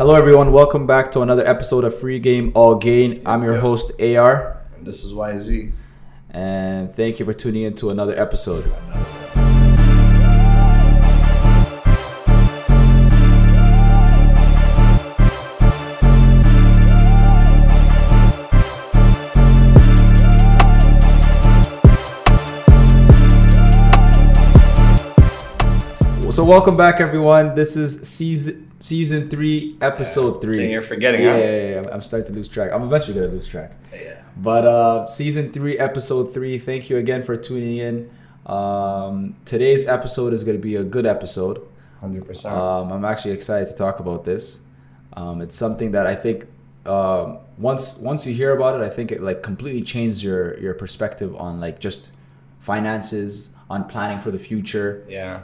Hello everyone, welcome back to another episode of Free Game All Gain. I'm your host AR. And this is YZ. And thank you for tuning in to another episode. So welcome back, everyone. This is season three, episode three. So you're forgetting. Yeah. I'm starting to lose track. I'm eventually gonna lose track. Yeah. But season 3, episode 3. Thank you again for tuning in. Today's episode is gonna be a good episode. 100%. I'm actually excited to talk about this. It's something that I think once you hear about it, I think it like completely changes your perspective on like just finances. On planning for the future. Yeah.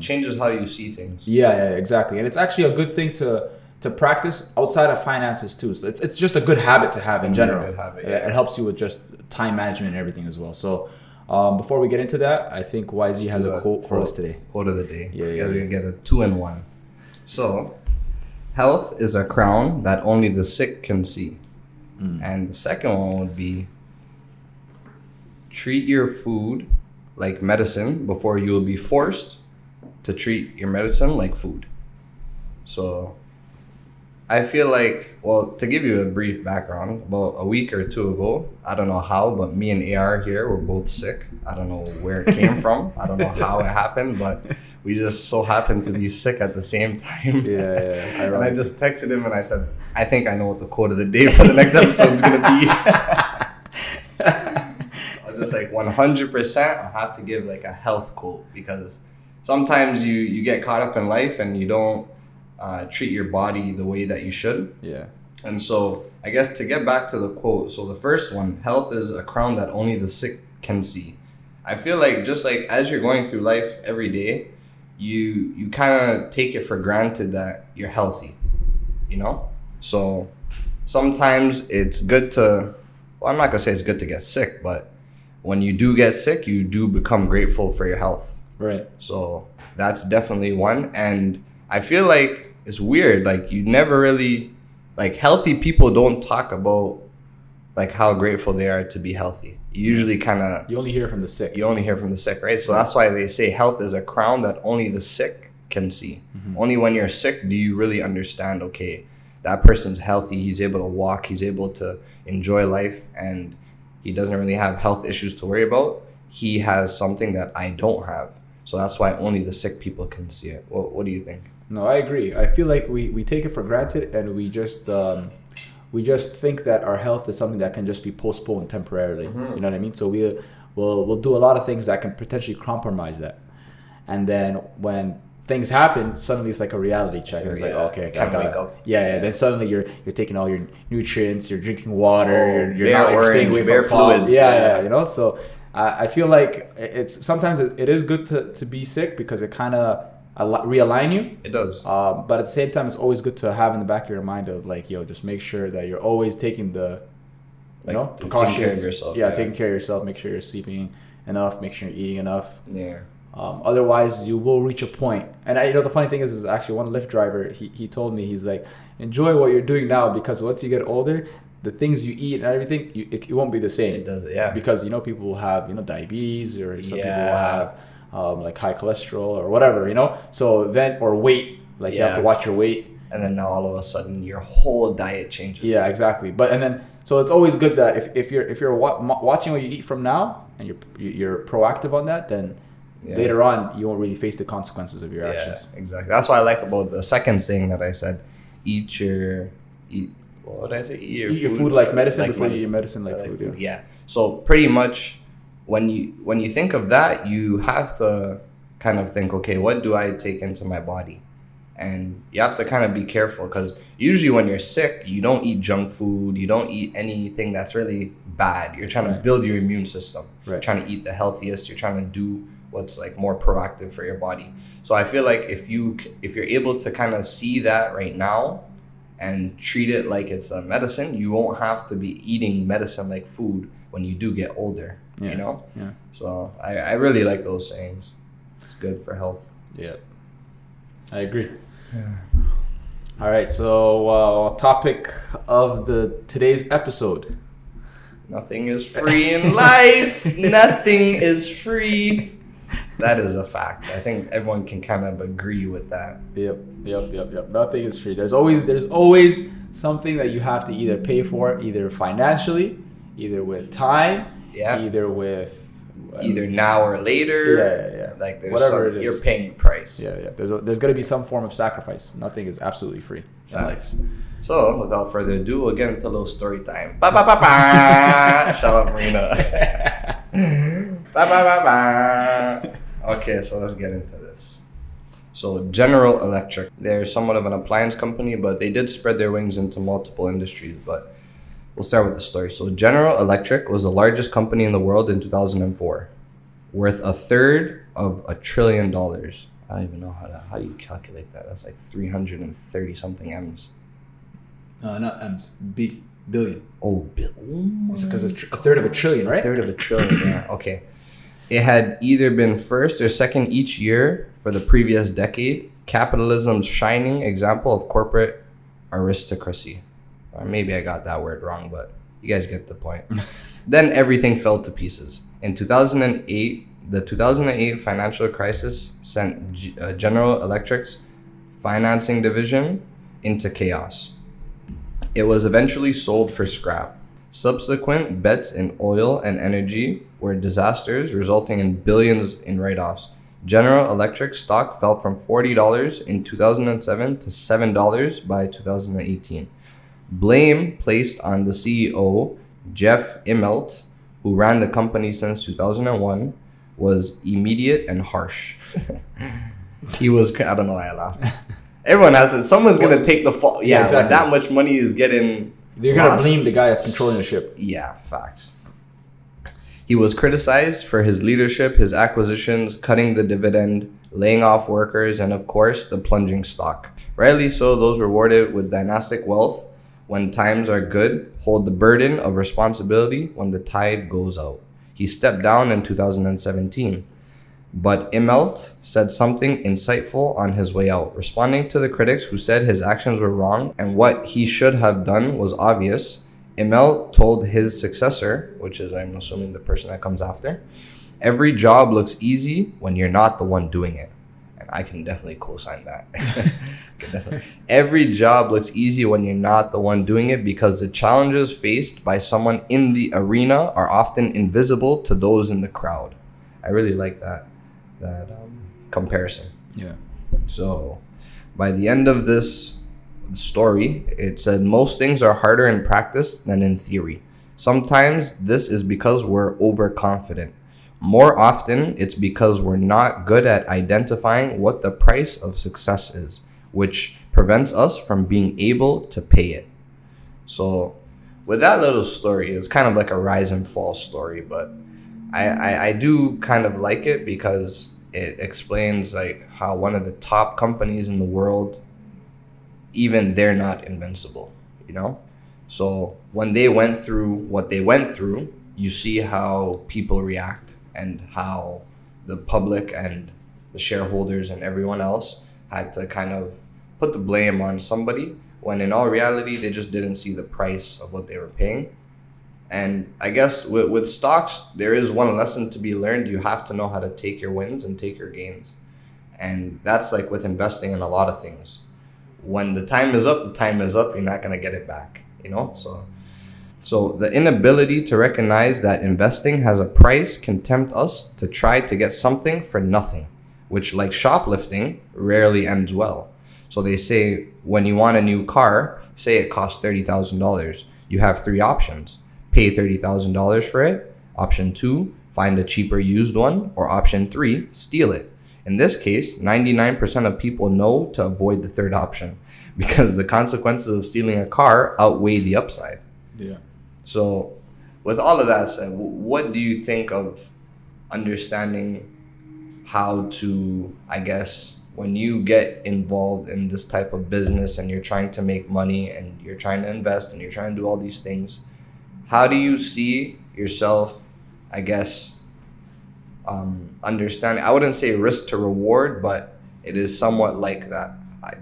Changes how you see things. Yeah, exactly. And it's actually a good thing to practice outside of finances too. So it's just a good habit to have in general. Good habit, yeah. It helps you with just time management and everything as well. So before we get into that, I think YZ has a quote for us today. Quote of the day. Yeah, you guys are going to get a 2-in-1. So, health is a crown that only the sick can see. Mm. And the second one would be, treat your food like medicine before you will be forced to treat your medicine like food. So I feel like, well, to give you a brief background, about a week or two ago, I don't know how, but me and AR here were both sick. I don't know where it came from. I don't know how it happened, but we just so happened to be sick at the same time. Yeah. And I just texted him and I said, I think I know what the quote of the day for the next episode is going to be. It's like 100%. I have to give like a health quote because sometimes you get caught up in life and you don't treat your body the way that you should. Yeah. And so I guess to get back to the quote. So the first one, health is a crown that only the sick can see. I feel like just like as you're going through life every day, you kind of take it for granted that you're healthy, you know? So sometimes it's good to, well, I'm not going to say it's good to get sick, but when you do get sick, you do become grateful for your health. Right. So that's definitely one. And I feel like it's weird. Like you never really, like healthy people don't talk about like how grateful they are to be healthy. You usually kind of. You only hear from the sick. Right? So that's why they say health is a crown that only the sick can see. Mm-hmm. Only when you're sick do you really understand, okay, that person's healthy. He's able to walk. He's able to enjoy life. And he doesn't really have health issues to worry about. He has something that I don't have. So that's why only the sick people can see it. What do you think? No, I agree. I feel like we take it for granted and we just think that our health is something that can just be postponed temporarily. Mm-hmm. You know what I mean? So we'll do a lot of things that can potentially compromise that. And then when things happen, suddenly it's like a reality check. So, and it's like, okay, I gotta wake up. Yeah. Then suddenly you're taking all your nutrients, you're drinking water, you're not like, staying away from fluids. Yeah, you know. So I feel like it's sometimes it is good to be sick because it kind of realign you. It does. But at the same time, it's always good to have in the back of your mind of like, yo, just make sure that you're always taking the, you know, precautions. Taking care of yourself. Yeah, taking care of yourself. Make sure you're sleeping enough. Make sure you're eating enough. Yeah. Otherwise, you will reach a point. And the funny thing is actually one Lyft driver, he told me, he's like, enjoy what you're doing now because once you get older, the things you eat and everything, it won't be the same. It does, yeah. Because, you know, people will have, you know, diabetes or some people will have like high cholesterol or whatever, you know. So then, or weight, like you have to watch your weight. And then now all of a sudden your whole diet changes. Yeah, exactly. But and then so it's always good that if you're watching what you eat from now and you're proactive on that, then yeah. Later on, you won't really face the consequences of your actions. Yeah, exactly. That's what I like about the second thing that I said. Eat your food like medicine before you eat your medicine like food. Yeah. So pretty much when you think of that, you have to kind of think, okay, what do I take into my body? And you have to kind of be careful because usually when you're sick, you don't eat junk food. You don't eat anything that's really bad. You're trying to build your immune system. Right. You're trying to eat the healthiest. You're trying to do what's like more proactive for your body. So I feel like if you're able to kind of see that right now and treat it like it's a medicine, you won't have to be eating medicine like food when you do get older, you know? Yeah. So I really like those sayings. It's good for health. Yeah, I agree. Yeah. All right, so topic of the today's episode. Nothing is free in life. Nothing is free. That is a fact. I think everyone can kind of agree with that. Yep. Nothing is free. There's always something that you have to either pay for, either financially, either with time, either with either now or later. Yeah. Like there's whatever it is, you're paying the price. Yeah. There's going to be some form of sacrifice. Nothing is absolutely free. Nice. So without further ado, we'll get into a little story time. Ba ba ba ba. Shout out Marina. Ba ba ba ba. Okay, so let's get into this. So General Electric, they're somewhat of an appliance company, but they did spread their wings into multiple industries. But we'll start with the story. So General Electric was the largest company in the world in 2004, worth a third of $1 trillion. I don't even know how do you calculate that? That's like 330 something M's. No, not M's. B, billion. Oh, billion. It's because a third of $1 trillion, right? A third of $1 trillion. Yeah. Okay. It had either been first or second each year for the previous decade. Capitalism's shining example of corporate aristocracy. Or maybe I got that word wrong, but you guys get the point. Then everything fell to pieces. In 2008, the 2008 financial crisis sent General Electric's financing division into chaos. It was eventually sold for scrap. Subsequent bets in oil and energy were disasters, resulting in billions in write-offs. General Electric's stock fell from $40 in 2007 to $7 by 2018. Blame placed on the CEO, Jeff Immelt, who ran the company since 2001, was immediate and harsh. He was, I don't know why I laughed. Everyone has it. Someone's going to take the fall. Yeah, exactly. That much money is getting... They're going to blame the guy that's controlling the ship. Yeah, facts. He was criticized for his leadership, his acquisitions, cutting the dividend, laying off workers, and of course, the plunging stock. Rightly so, those rewarded with dynastic wealth when times are good hold the burden of responsibility when the tide goes out. He stepped down in 2017, but Immelt said something insightful on his way out, responding to the critics who said his actions were wrong and what he should have done was obvious. Immelt told his successor, which is, I'm assuming, the person that comes after, every job looks easy when you're not the one doing it. I can definitely co-sign that. Every job looks easy when you're not the one doing it because the challenges faced by someone in the arena are often invisible to those in the crowd. I really like that comparison. Yeah. So by the end of this story, it said most things are harder in practice than in theory. Sometimes this is because we're overconfident. More often, it's because we're not good at identifying what the price of success is, which prevents us from being able to pay it. So with that little story, it's kind of like a rise and fall story, but I do kind of like it because it explains like how one of the top companies in the world, even they're not invincible, you know? So when they went through what they went through, you see how people react. And how the public and the shareholders and everyone else had to kind of put the blame on somebody when in all reality, they just didn't see the price of what they were paying. And I guess with stocks, there is one lesson to be learned. You have to know how to take your wins and take your gains. And that's like with investing in a lot of things. When the time is up, the time is up. You're not going to get it back, you know? So the inability to recognize that investing has a price can tempt us to try to get something for nothing, which like shoplifting rarely ends well. So they say when you want a new car, say it costs $30,000. You have three options. Pay $30,000 for it. Option 2, find a cheaper used one. Or option 3, steal it. In this case, 99% of people know to avoid the third option because the consequences of stealing a car outweigh the upside. Yeah. So with all of that said, what do you think of understanding how to, I guess, when you get involved in this type of business and you're trying to make money and you're trying to invest and you're trying to do all these things, how do you see yourself, I guess, understanding? I wouldn't say risk to reward, but it is somewhat like that.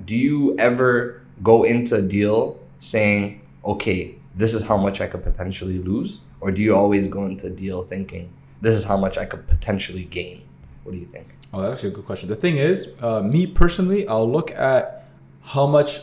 Do you ever go into a deal saying, okay, this is how much I could potentially lose? Or do you always go into a deal thinking, this is how much I could potentially gain? What do you think? Oh, that's actually a good question. The thing is, me personally, I'll look at how much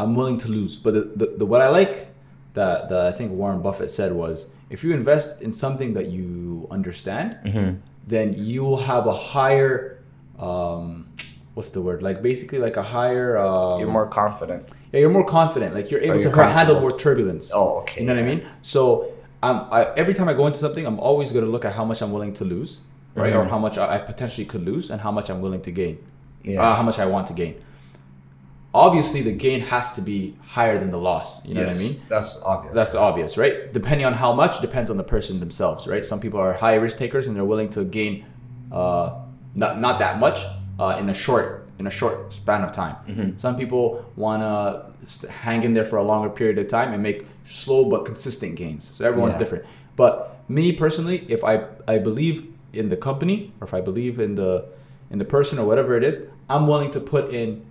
I'm willing to lose. But what I like that I think Warren Buffett said was, if you invest in something that you understand, mm-hmm. then you will have a higher, what's the word? Like basically like a higher... you're more confident. Yeah, you're more confident. Like you're able to handle more turbulence. Oh, okay. You know what I mean? So every time I go into something, I'm always going to look at how much I'm willing to lose, right? Mm-hmm. Or how much I potentially could lose and how much I'm willing to gain, how much I want to gain. Obviously, the gain has to be higher than the loss. You know what I mean? That's obvious. That's obvious, right? Depending on how much, depends on the person themselves, right? Some people are high risk takers and they're willing to gain not that much in a short span of time. Mm-hmm. Some people want to hang in there for a longer period of time and make slow but consistent gains. So everyone's different. But me personally, if I believe in the company or if I believe in the person or whatever it is, I'm willing to put in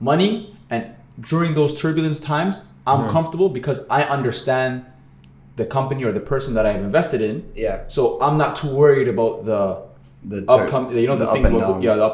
money, and during those turbulence times, I'm comfortable because I understand the company or the person that I've invested in. Yeah. So I'm not too worried about the up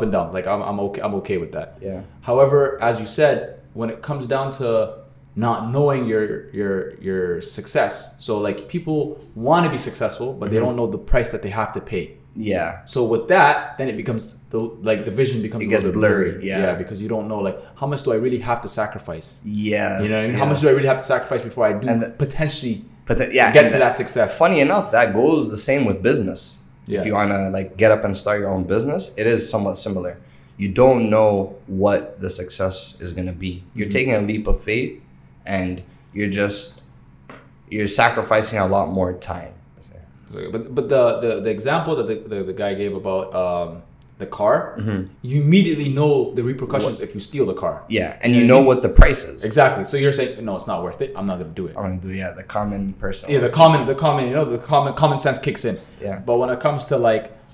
and down. Like I'm okay with that. Yeah. However, as you said, when it comes down to not knowing your success, so like people want to be successful, but they don't know the price that they have to pay. Yeah. So with that, then it becomes the vision becomes a little bit blurry. Yeah, because you don't know how much do I really have to sacrifice? Yes. You know what I mean? Yes. How much do I really have to sacrifice before I do potentially get to that success? Funny enough, that goes the same with business. Yeah. If you want to get up and start your own business, it is somewhat similar. You don't know what the success is going to be. You're taking a leap of faith and you're sacrificing a lot more time. But the example that the guy gave about the car, you immediately know the repercussions if you steal the car. Yeah, and you know what the price is. Exactly. So you're saying, no, it's not worth it. I'm not going to do it. I'm going to do the common person. Yeah, the common sense kicks in. Yeah. But when it comes to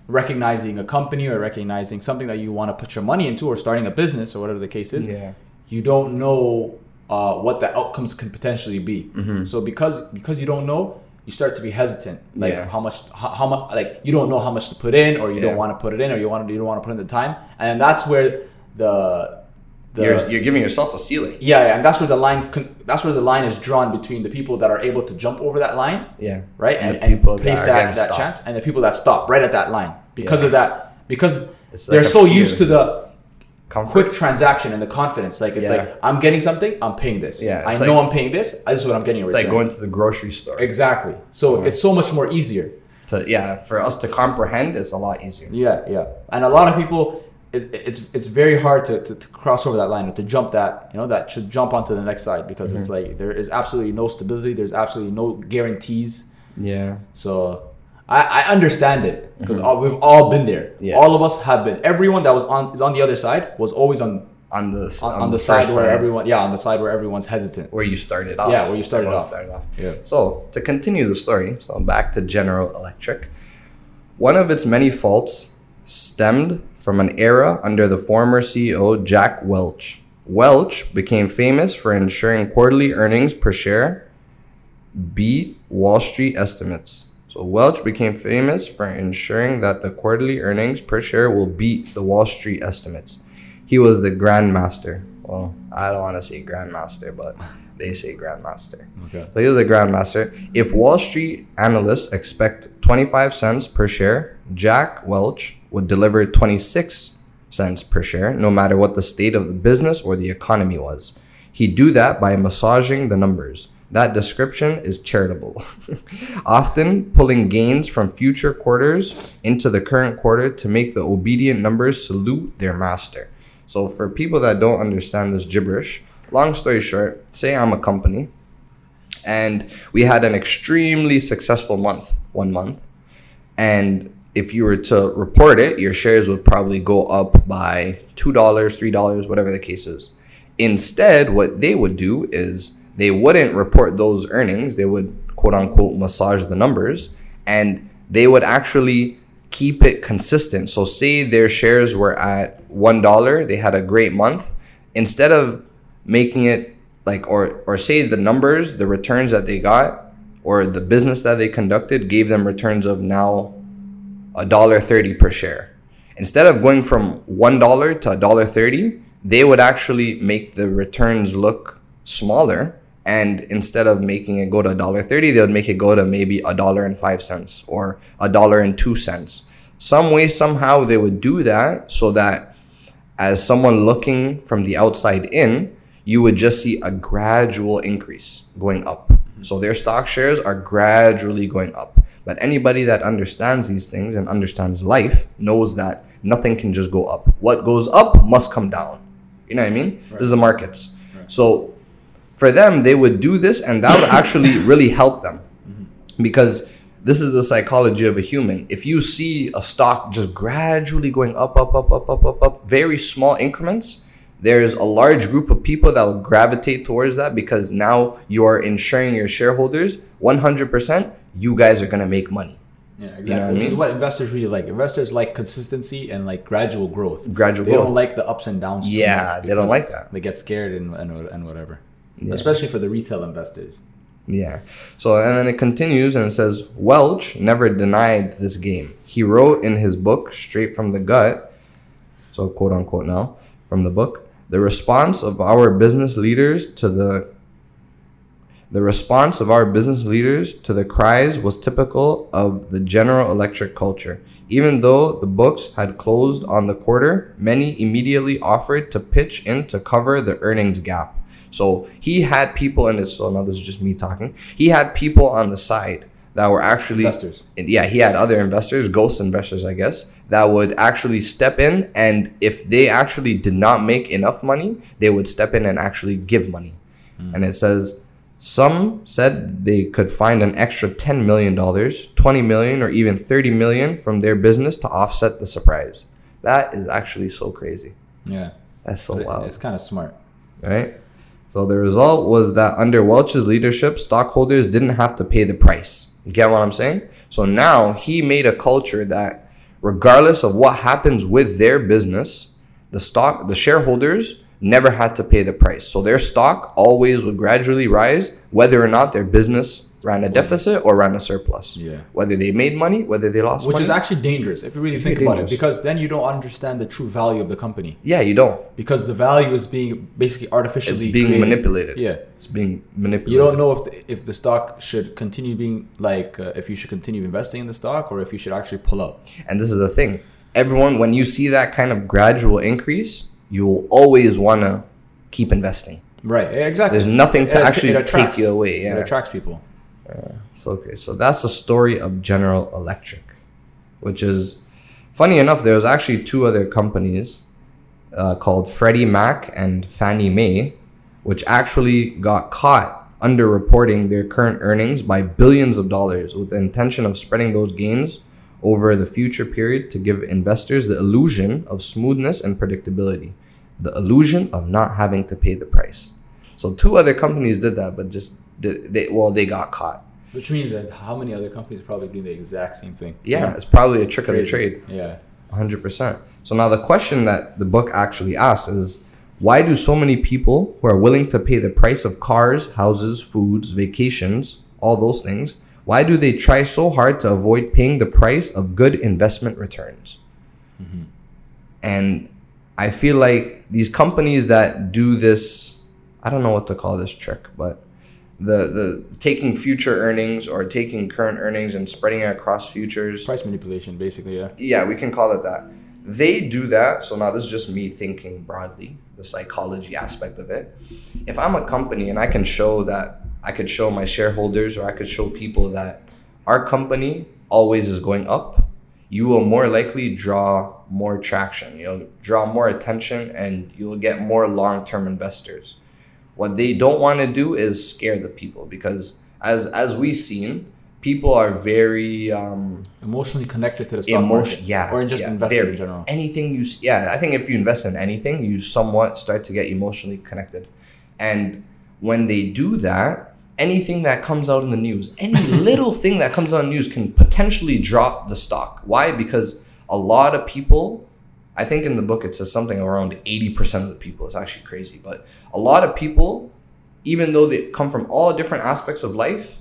recognizing a company or recognizing something that you want to put your money into or starting a business or whatever the case is, you don't know what the outcomes can potentially be. Mm-hmm. So because you don't know, you start to be hesitant, how much, you don't know how much to put in, or you don't want to put it in, or you don't want to put in the time, and that's where you're giving yourself a ceiling. Yeah, and that's where the line is drawn between the people that are able to jump over that line, right, and place that chance, and the people that stop right at that line because of that, because they're so used to the quick transaction and the confidence. I'm getting something, I'm paying this. I know I'm paying this. This is what I'm getting. It's like going to the grocery store. Exactly. So it's so much more easier. For us to comprehend, it's a lot easier. Yeah. And a lot of people, it's very hard to cross over that line or to jump that. You know, that should jump onto the next side because it's there is absolutely no stability. There's absolutely no guarantees. Yeah. So I understand it because we've all been there. Yeah. All of us have been. Everyone that is on the other side was always on the side where everyone's hesitant. Where you started off. Yeah, where you started off. Yeah. So to continue the story, so back to General Electric. One of its many faults stemmed from an era under the former CEO Jack Welch. Welch became famous for ensuring quarterly earnings per share beat Wall Street estimates. So Welch became famous for ensuring that the quarterly earnings per share will beat the Wall Street estimates. He was the grandmaster. Well, I don't want to say grandmaster, but they say grandmaster. Okay. So he was the grandmaster. If Wall Street analysts expect 25 cents per share, Jack Welch would deliver 26 cents per share, no matter what the state of the business or the economy was. He'd do that by massaging the numbers. That description is charitable, often pulling gains from future quarters into the current quarter to make the obedient numbers salute their master. So for people that don't understand this gibberish, long story short, say I'm a company and we had an extremely successful one month. And if you were to report it, your shares would probably go up by $2, $3, whatever the case is. Instead, what they would do is they wouldn't report those earnings. They would, quote unquote, massage the numbers, and they would actually keep it consistent. So say their shares were at $1, they had a great month. Instead of making it like, or say the numbers, the returns that they got, or the business that they conducted gave them returns of now $1.30 per share. Instead of going from $1 to $1.30, they would actually make the returns look smaller. And instead of making it go to $1.30, they would make it go to maybe $1.05 or $1.02. Some way, somehow, they would do that so that as someone looking from the outside in, you would just see a gradual increase going up. So their stock shares are gradually going up. But anybody that understands these things and understands life knows that nothing can just go up. What goes up must come down. You know what I mean? Right. This is the markets. Right. So for them, they would do this, and that would actually really help them. Mm-hmm. Because this is the psychology of a human. If you see a stock just gradually going up, up, up, up, up, up, up, very small increments, there is a large group of people that will gravitate towards that because now you are ensuring your shareholders 100%. You guys are going to make money. Yeah, exactly. You know what I mean? Which is what investors really like. Investors like consistency and like gradual growth. They don't like the ups and downs. Yeah, they don't like that. They get scared and whatever. Yeah. Especially for the retail investors. Yeah. So, and then it continues and it says, Welch never denied this game. He wrote in his book, Straight from the Gut, so quote unquote now, from the book, The response of our business leaders to the cries was typical of the General Electric culture. Even though the books had closed on the quarter, many immediately offered to pitch in to cover the earnings gap. So he had people in this. So now this is just me talking. He had people on the side that were actually investors. Yeah, he had other investors, ghost investors, I guess, that would actually step in. And if they actually did not make enough money, they would step in and actually give money. And it says, some said they could find an extra $10 million, $20 million, or even $30 million from their business to offset the surprise. That is actually so crazy. Yeah. That's so wild. It's kind of smart. Right? So the result was that under Welch's leadership, stockholders didn't have to pay the price. You get what I'm saying? So now he made a culture that regardless of what happens with their business, the shareholders never had to pay the price. So their stock always would gradually rise, whether or not their business ran a deficit or ran a surplus. Yeah. Whether they made money, whether they lost money. Which is actually dangerous if you really think about it, because then you don't understand the true value of the company. Yeah, you don't. Because the value is being basically artificially manipulated. Yeah. It's being manipulated. You don't know if the stock should continue being like, if you should continue investing in the stock or if you should actually pull out. And this is the thing. Everyone, when you see that kind of gradual increase, you will always want to keep investing. Right, exactly. There's nothing to actually take you away. Yeah. It attracts people. So that's the story of General Electric, which is, funny enough, there was actually two other companies called Freddie Mac and Fannie Mae, which actually got caught underreporting their current earnings by billions of dollars with the intention of spreading those gains over the future period to give investors the illusion of smoothness and predictability, the illusion of not having to pay the price. So two other companies did that, but they got caught. Which means that how many other companies probably do the exact same thing? Yeah, it's probably a trick of the trade. Yeah. 100%. So now the question that the book actually asks is, why do so many people who are willing to pay the price of cars, houses, foods, vacations, all those things, why do they try so hard to avoid paying the price of good investment returns? Mm-hmm. And I feel like these companies that do this, I don't know what to call this trick, but the taking future earnings or taking current earnings and spreading it across futures. Price manipulation, basically, yeah. Yeah, we can call it that. They do that. So now this is just me thinking broadly, the psychology aspect of it. If I'm a company and I can show that, I could show my shareholders or I could show people that our company always is going up, you will more likely draw more traction. You'll draw more attention and you'll get more long-term investors. What they don't want to do is scare the people because as we've seen, people are very emotionally connected to the stock market. Yeah, or just investing in general. Anything you see, I think if you invest in anything, you somewhat start to get emotionally connected. And when they do that, anything that comes out in the news, any little thing that comes out in the news can potentially drop the stock. Why? Because a lot of people, I think in the book it says something around 80% of the people. It's actually crazy. But a lot of people even though they come from all different aspects of life,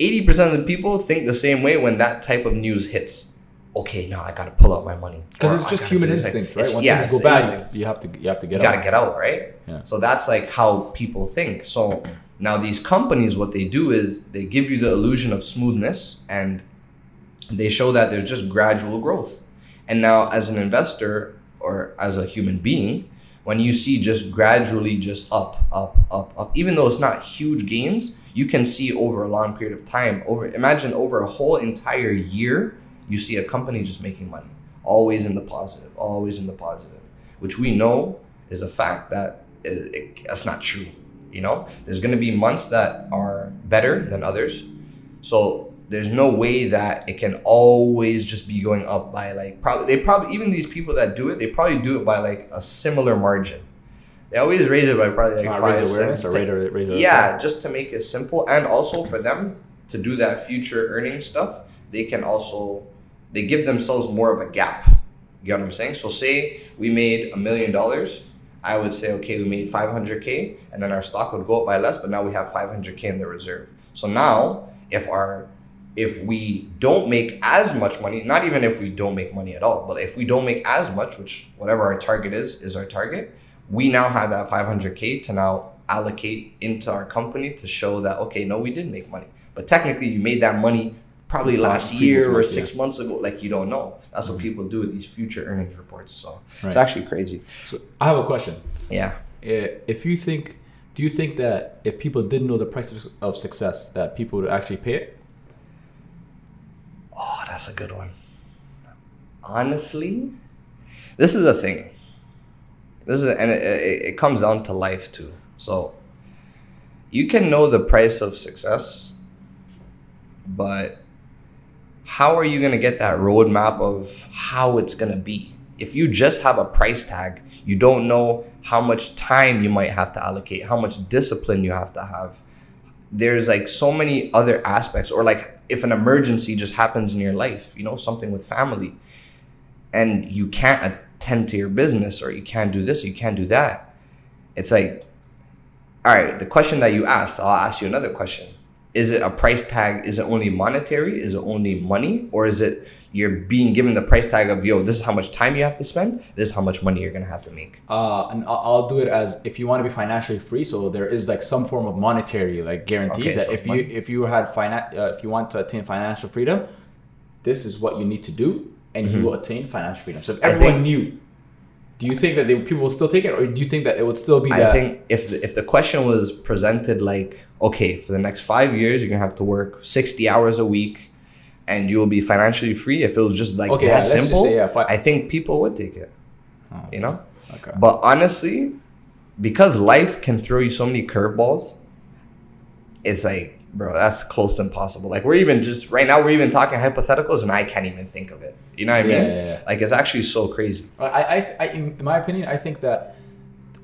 80% of the people think the same way when that type of news hits. Okay, now I got to pull out my money. Because it's just human instinct, right? When things go bad, you have to get out. You got to get out, right? Yeah. So that's like how people think. So now these companies, what they do is they give you the illusion of smoothness, and they show that there's just gradual growth. And now as an investor or as a human being, when you see just gradually just up, up, up, up, even though it's not huge gains, you can see over a long period of time, imagine over a whole entire year, you see a company just making money, always in the positive, which we know is a fact that that's not true. You know, there's going to be months that are better than others. So there's no way that it can always just be going up by like even these people that do it, they probably do it by like a similar margin. They always raise it by probably like 5 cents. Yeah, just to make it simple. And also for them to do that future earnings stuff, they can also, they give themselves more of a gap. You get what I'm saying? So say we made $1 million. I would say, okay, we made 500K, and then our stock would go up by less, but now we have 500K in the reserve. So now if we don't make as much money, not even if we don't make money at all, but if we don't make as much, which whatever our target is our target, we now have that 500K to now allocate into our company to show that, okay, no, we did make money. But technically you made that money probably last year or 6 months ago, like you don't know. That's what people do with these future earnings reports. So it's actually crazy. So I have a question. Yeah. Do you think that if people didn't know the price of success, that people would actually pay it? Oh, that's a good one. Honestly, this is a thing. And it comes down to life too. So you can know the price of success, but how are you going to get that roadmap of how it's going to be? If you just have a price tag, you don't know how much time you might have to allocate, how much discipline you have to have. There's like so many other aspects, or like if an emergency just happens in your life, you know, something with family, and you can't attend to your business, or you can't do this, or you can't do that. It's like, all right, the question that you asked, I'll ask you another question. Is it a price tag? Is it only monetary? Is it only money? Or is it you're being given the price tag of, yo, this is how much time you have to spend. This is how much money you're going to have to make. And I'll do it as if you want to be financially free. So there is like some form of monetary like guarantee that so if you want to attain financial freedom, this is what you need to do, and you will attain financial freedom. So if everyone knew, do you think that people will still take it, or do you think that it would still be that? I think if the question was presented like, okay, for the next 5 years, you're going to have to work 60 hours a week and you will be financially free. If it was just like that simple, I think people would take it, you know? Okay. But honestly, because life can throw you so many curveballs, it's like, bro, that's close to impossible. Like right now we're even talking hypotheticals, and I can't even think of it. You know what I mean? Yeah. Like it's actually so crazy. In my opinion, I think that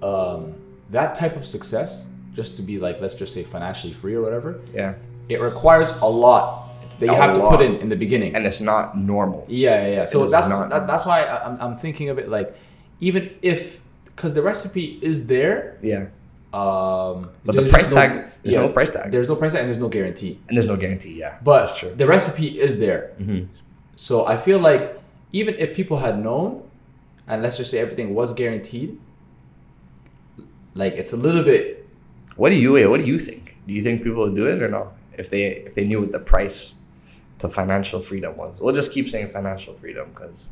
that type of success, just to be like, let's just say financially free or whatever. Yeah. It requires a lot that you have to put in the beginning, and it's not normal. Yeah. So that's why I'm thinking of it like, even if, because the recipe is there. Yeah. But the price tag, there's no price tag. There's no price tag, and there's no guarantee. Yeah, but true. The recipe is there. Mm-hmm. So I feel like even if people had known, and let's just say everything was guaranteed, like it's a little bit. What do you think? Do you think people would do it or no? If they knew what the price to financial freedom was, we'll just keep saying financial freedom because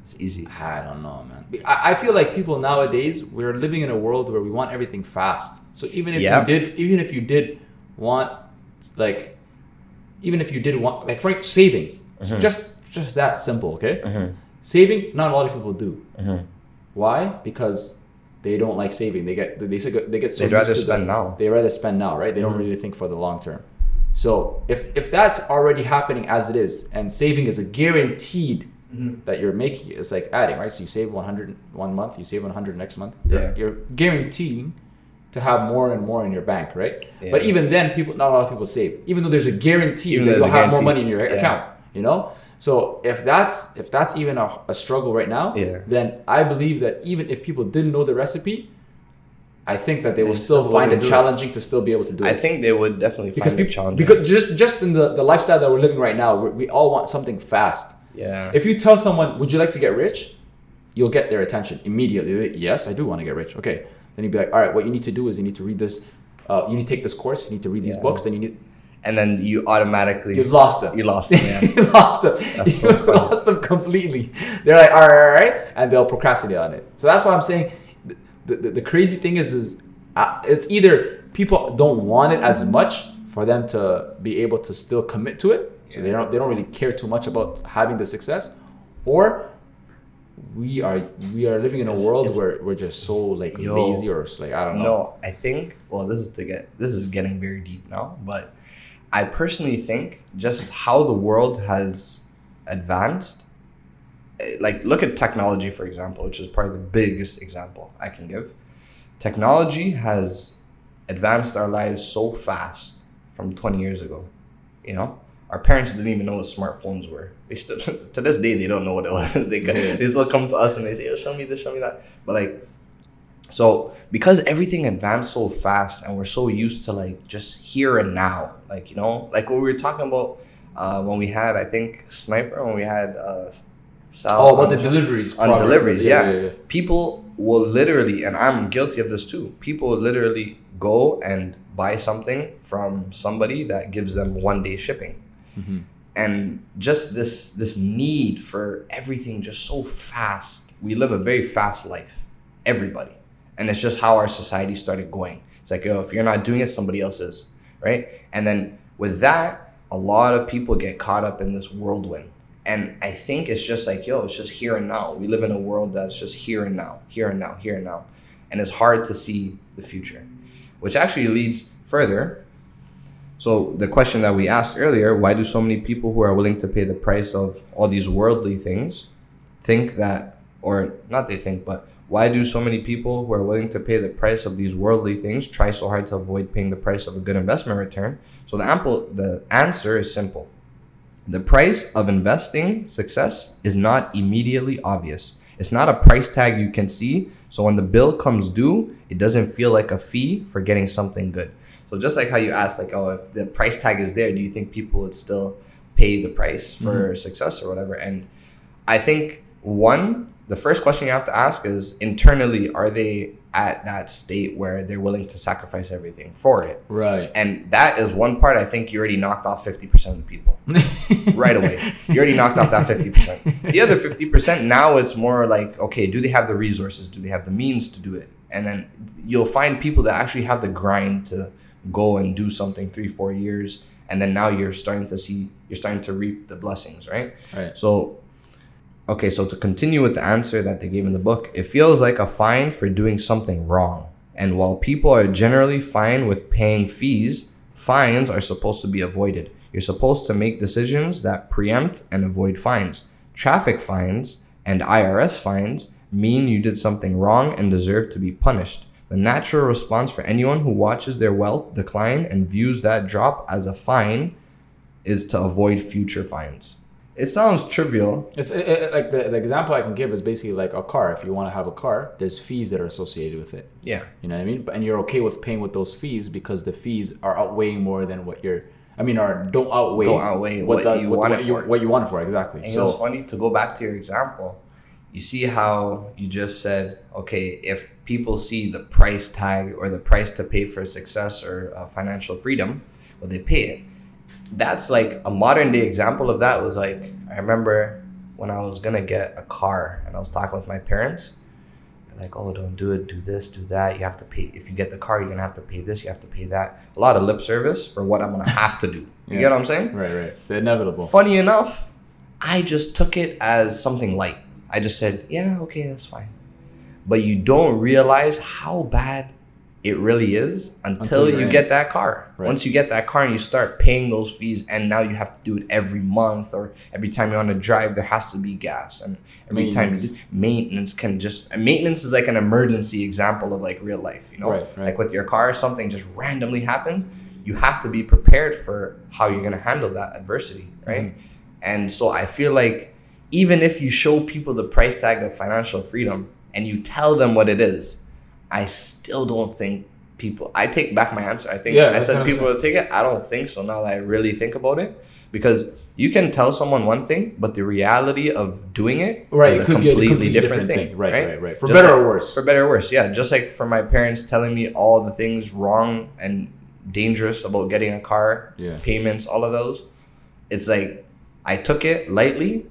it's easy. I don't know, man. I feel like people nowadays, we're living in a world where we want everything fast. So even if you did want, for saving, just that simple, okay? Mm-hmm. Saving, not a lot of people do. Mm-hmm. Why? Because they don't like saving. They rather spend now, right? They don't really think for the long term. So if that's already happening as it is, and saving is a guaranteed. Mm-hmm. That you're making, it's like adding, right? So you save 100 one month, you save 100 next month. Yeah. You're guaranteeing to have more and more in your bank, right? Yeah. But even then, not a lot of people save, even though there's a guarantee that you'll have more money in your account, you know? So if that's even a struggle right now, then I believe that even if people didn't know the recipe, I think that they will still find it challenging to still be able to do it. I think they would definitely find it challenging. Because just in the lifestyle that we're living right now, we all want something fast. Yeah. If you tell someone, would you like to get rich? You'll get their attention immediately. Like, yes, I do want to get rich. Okay. Then you'd be like, all right, what you need to do is you need to read this. You need to take this course. You need to read these books. Then you need... And then you automatically... You lost them. You lost them, yeah. You lost them. That's so funny. Lost them completely. They're like, all right. And they'll procrastinate on it. So that's why I'm saying... The crazy thing is it's either people don't want it as much for them to be able to still commit to it, so they don't really care too much about having the success, or we are living in a world where we're just so like lazy or like I don't know. No, I think this is getting very deep now, but I personally think just how the world has advanced. Like, look at technology, for example, which is probably the biggest example I can give. Technology has advanced our lives so fast from 20 years ago. You know, our parents didn't even know what smartphones were. They still, to this day, they don't know what it was. They still come to us and they say, oh, show me this, show me that. But like, so because everything advanced so fast and we're so used to like just here and now, like, you know, like what we were talking about when we had, I think, Sniper, when we had... about the deliveries. On deliveries, yeah. People will literally, and I'm guilty of this too, people will literally go and buy something from somebody that gives them 1-day shipping. Mm-hmm. And just this need for everything just so fast. We live a very fast life, everybody. And it's just how our society started going. It's like, yo, if you're not doing it, somebody else is, right? And then with that, a lot of people get caught up in this whirlwind. And I think it's just like, yo, it's just here and now. We live in a world that's just here and now, here and now, here and now. And it's hard to see the future, which actually leads further. So the question that we asked earlier, why do so many people who are willing to pay the price of all these worldly things think that, or not they think, but why do so many people who are willing to pay the price of these worldly things try so hard to avoid paying the price of a good investment return? So the answer is simple. The price of investing success is not immediately obvious. It's not a price tag you can see. So when the bill comes due, it doesn't feel like a fee for getting something good. So just like how you asked, like, oh, if the price tag is there, do you think people would still pay the price for success or whatever? And I think the first question you have to ask is internally, are they at that state where they're willing to sacrifice everything for it? Right. And that is one part I think you already knocked off 50% of the people right away. You already knocked off that 50%. The other 50%, now it's more like, okay, do they have the resources? Do they have the means to do it? And then you'll find people that actually have the grind to go and do something 3-4 years. And then now you're starting to reap the blessings, right? Right. So to continue with the answer that they gave in the book, it feels like a fine for doing something wrong. And while people are generally fine with paying fees, fines are supposed to be avoided. You're supposed to make decisions that preempt and avoid fines. Traffic fines and IRS fines mean you did something wrong and deserve to be punished. The natural response for anyone who watches their wealth decline and views that drop as a fine is to avoid future fines. It sounds trivial. It's like the example I can give is basically like a car. If you want to have a car, there's fees that are associated with it. Yeah. You know what I mean? And you're okay with paying with those fees because the fees are outweighing more than what you want it for. Exactly. And so it's funny to go back to your example. You see how you just said, okay, if people see the price tag or the price to pay for success or financial freedom, well, they pay it. That's like a modern day example of that was like, I remember when I was going to get a car and I was talking with my parents. They're like, oh, don't do it. Do this, do that. You have to pay. If you get the car, you're going to have to pay this. You have to pay that. A lot of lip service for what I'm going to have to do. You get what I'm saying? Right, right. The inevitable. Funny enough, I just took it as something light. I just said, yeah, okay, that's fine. But you don't realize how bad it really is until you get that car. Right. Once you get that car and you start paying those fees, and now you have to do it every month or every time you want to drive, there has to be gas. And every time you do maintenance is like an emergency example of like real life, you know, right. Like with your car, something just randomly happens. You have to be prepared for how you're going to handle that adversity. Right. Mm-hmm. And so I feel like even if you show people the price tag of financial freedom and you tell them what it is, I still don't think people, I take back my answer. I think I said people will take it. I don't think so now that I really think about it, because you can tell someone one thing, but the reality of doing it is a completely different thing. Right. For better or worse. For better or worse, yeah. Just like for my parents telling me all the things wrong and dangerous about getting a car, payments, all of those. It's like I took it lightly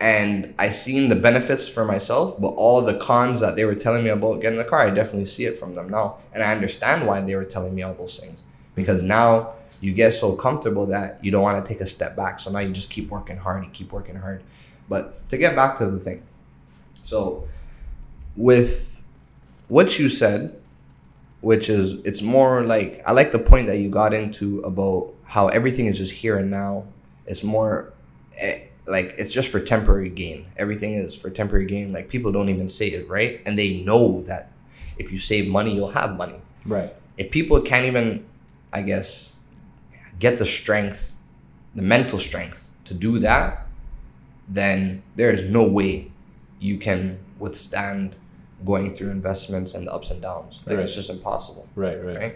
and I seen the benefits for myself, but all the cons that they were telling me about getting the car, I definitely see it from them now. And I understand why they were telling me all those things, because now you get so comfortable that you don't want to take a step back. So now you just keep working hard. You keep working hard. But to get back to the thing. So with what you said, which is, it's more like, I like the point that you got into about how everything is just here and now. It's more like, it's just for temporary gain. Everything is for temporary gain. Like, people don't even save, right? And they know that if you save money, you'll have money. Right. If people can't even, I guess, get the strength, the mental strength to do that, then there is no way you can withstand going through investments and the ups and downs. Like, it's just impossible. Right.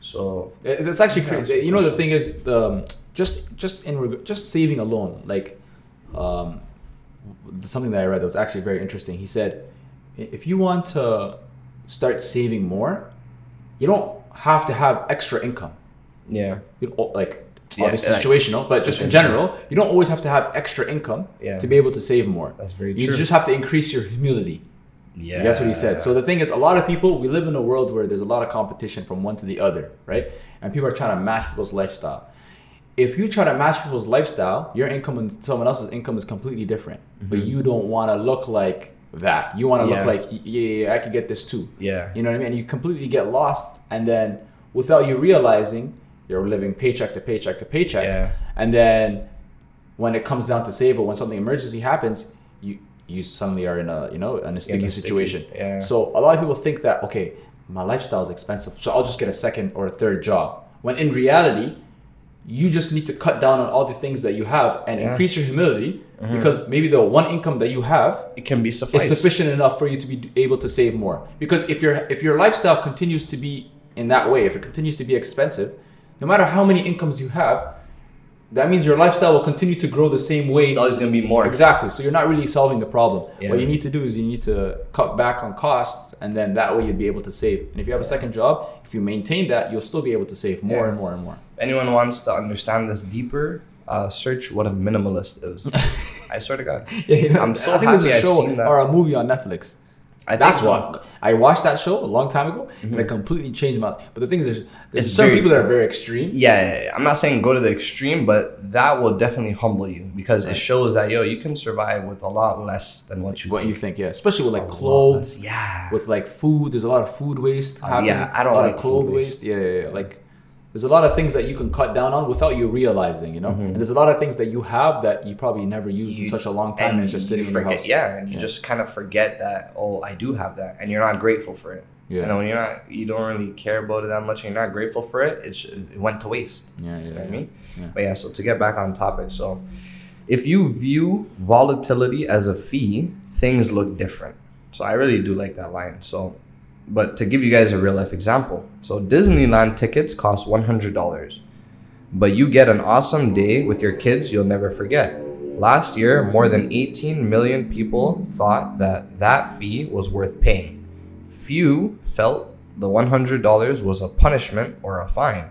So that's actually crazy. You know, the thing is, just saving alone, like something that I read that was actually very interesting. He said, if you want to start saving more, you don't have to have extra income. Yeah, like obviously situational, but just in general, you don't always have to have extra income to be able to save more. That's very true. You just have to increase your humility. Yeah, that's what he said. So the thing is, a lot of people, we live in a world where there's a lot of competition from one to the other, right? And people are trying to match people's lifestyle. If you try to match people's lifestyle, your income and someone else's income is completely different. Mm-hmm. But you don't want to look like that. You want to look like, I could get this too. Yeah, you know what I mean? And you completely get lost, and then without you realizing, you're living paycheck to paycheck to paycheck. Yeah. And then when it comes down to save, or when something emergency happens, you suddenly are in a sticky situation. Yeah. So a lot of people think that, okay, my lifestyle is expensive, so I'll just get a second or a third job. When in reality, you just need to cut down on all the things that you have and increase your humility, because maybe the one income that you have, it can be sufficient enough for you to be able to save more. Because if your lifestyle continues to be in that way, if it continues to be expensive, no matter how many incomes you have, that means your lifestyle will continue to grow the same way. It's always going to be more. Exactly. So you're not really solving the problem. Yeah. What you need to do is you need to cut back on costs, and then that way you'll be able to save. And if you have a second job, if you maintain that, you'll still be able to save more and more and more. If anyone wants to understand this deeper, search what a minimalist is. I swear to God. I'm so happy I've seen that. I think there's a show or a movie on Netflix. That's what I watched that show a long time ago, and it completely changed my life. But the thing is, there's some people that are very extreme. Yeah, I'm not saying go to the extreme, but that will definitely humble you, because it shows that you can survive with a lot less than what you think. Yeah, especially with like clothes. Yeah, with like food, there's a lot of food waste happening. Yeah, I don't like clothes waste. Yeah, like there's a lot of things that you can cut down on without you realizing, and there's a lot of things that you have that you probably never used in such a long time, and it's just sitting in your house. Yeah, and you just kind of forget that, oh, I do have that, and you're not grateful for it. Yeah. And when you don't really care about it that much, and you're not grateful for it, it went to waste. You know what I mean? Yeah. But so to get back on topic, so if you view volatility as a fee, things look different. So I really do like that line. So, but to give you guys a real life example, so Disneyland tickets cost $100, but you get an awesome day with your kids you'll never forget. Last year, more than 18 million people thought that fee was worth paying. Few felt the $100 was a punishment or a fine.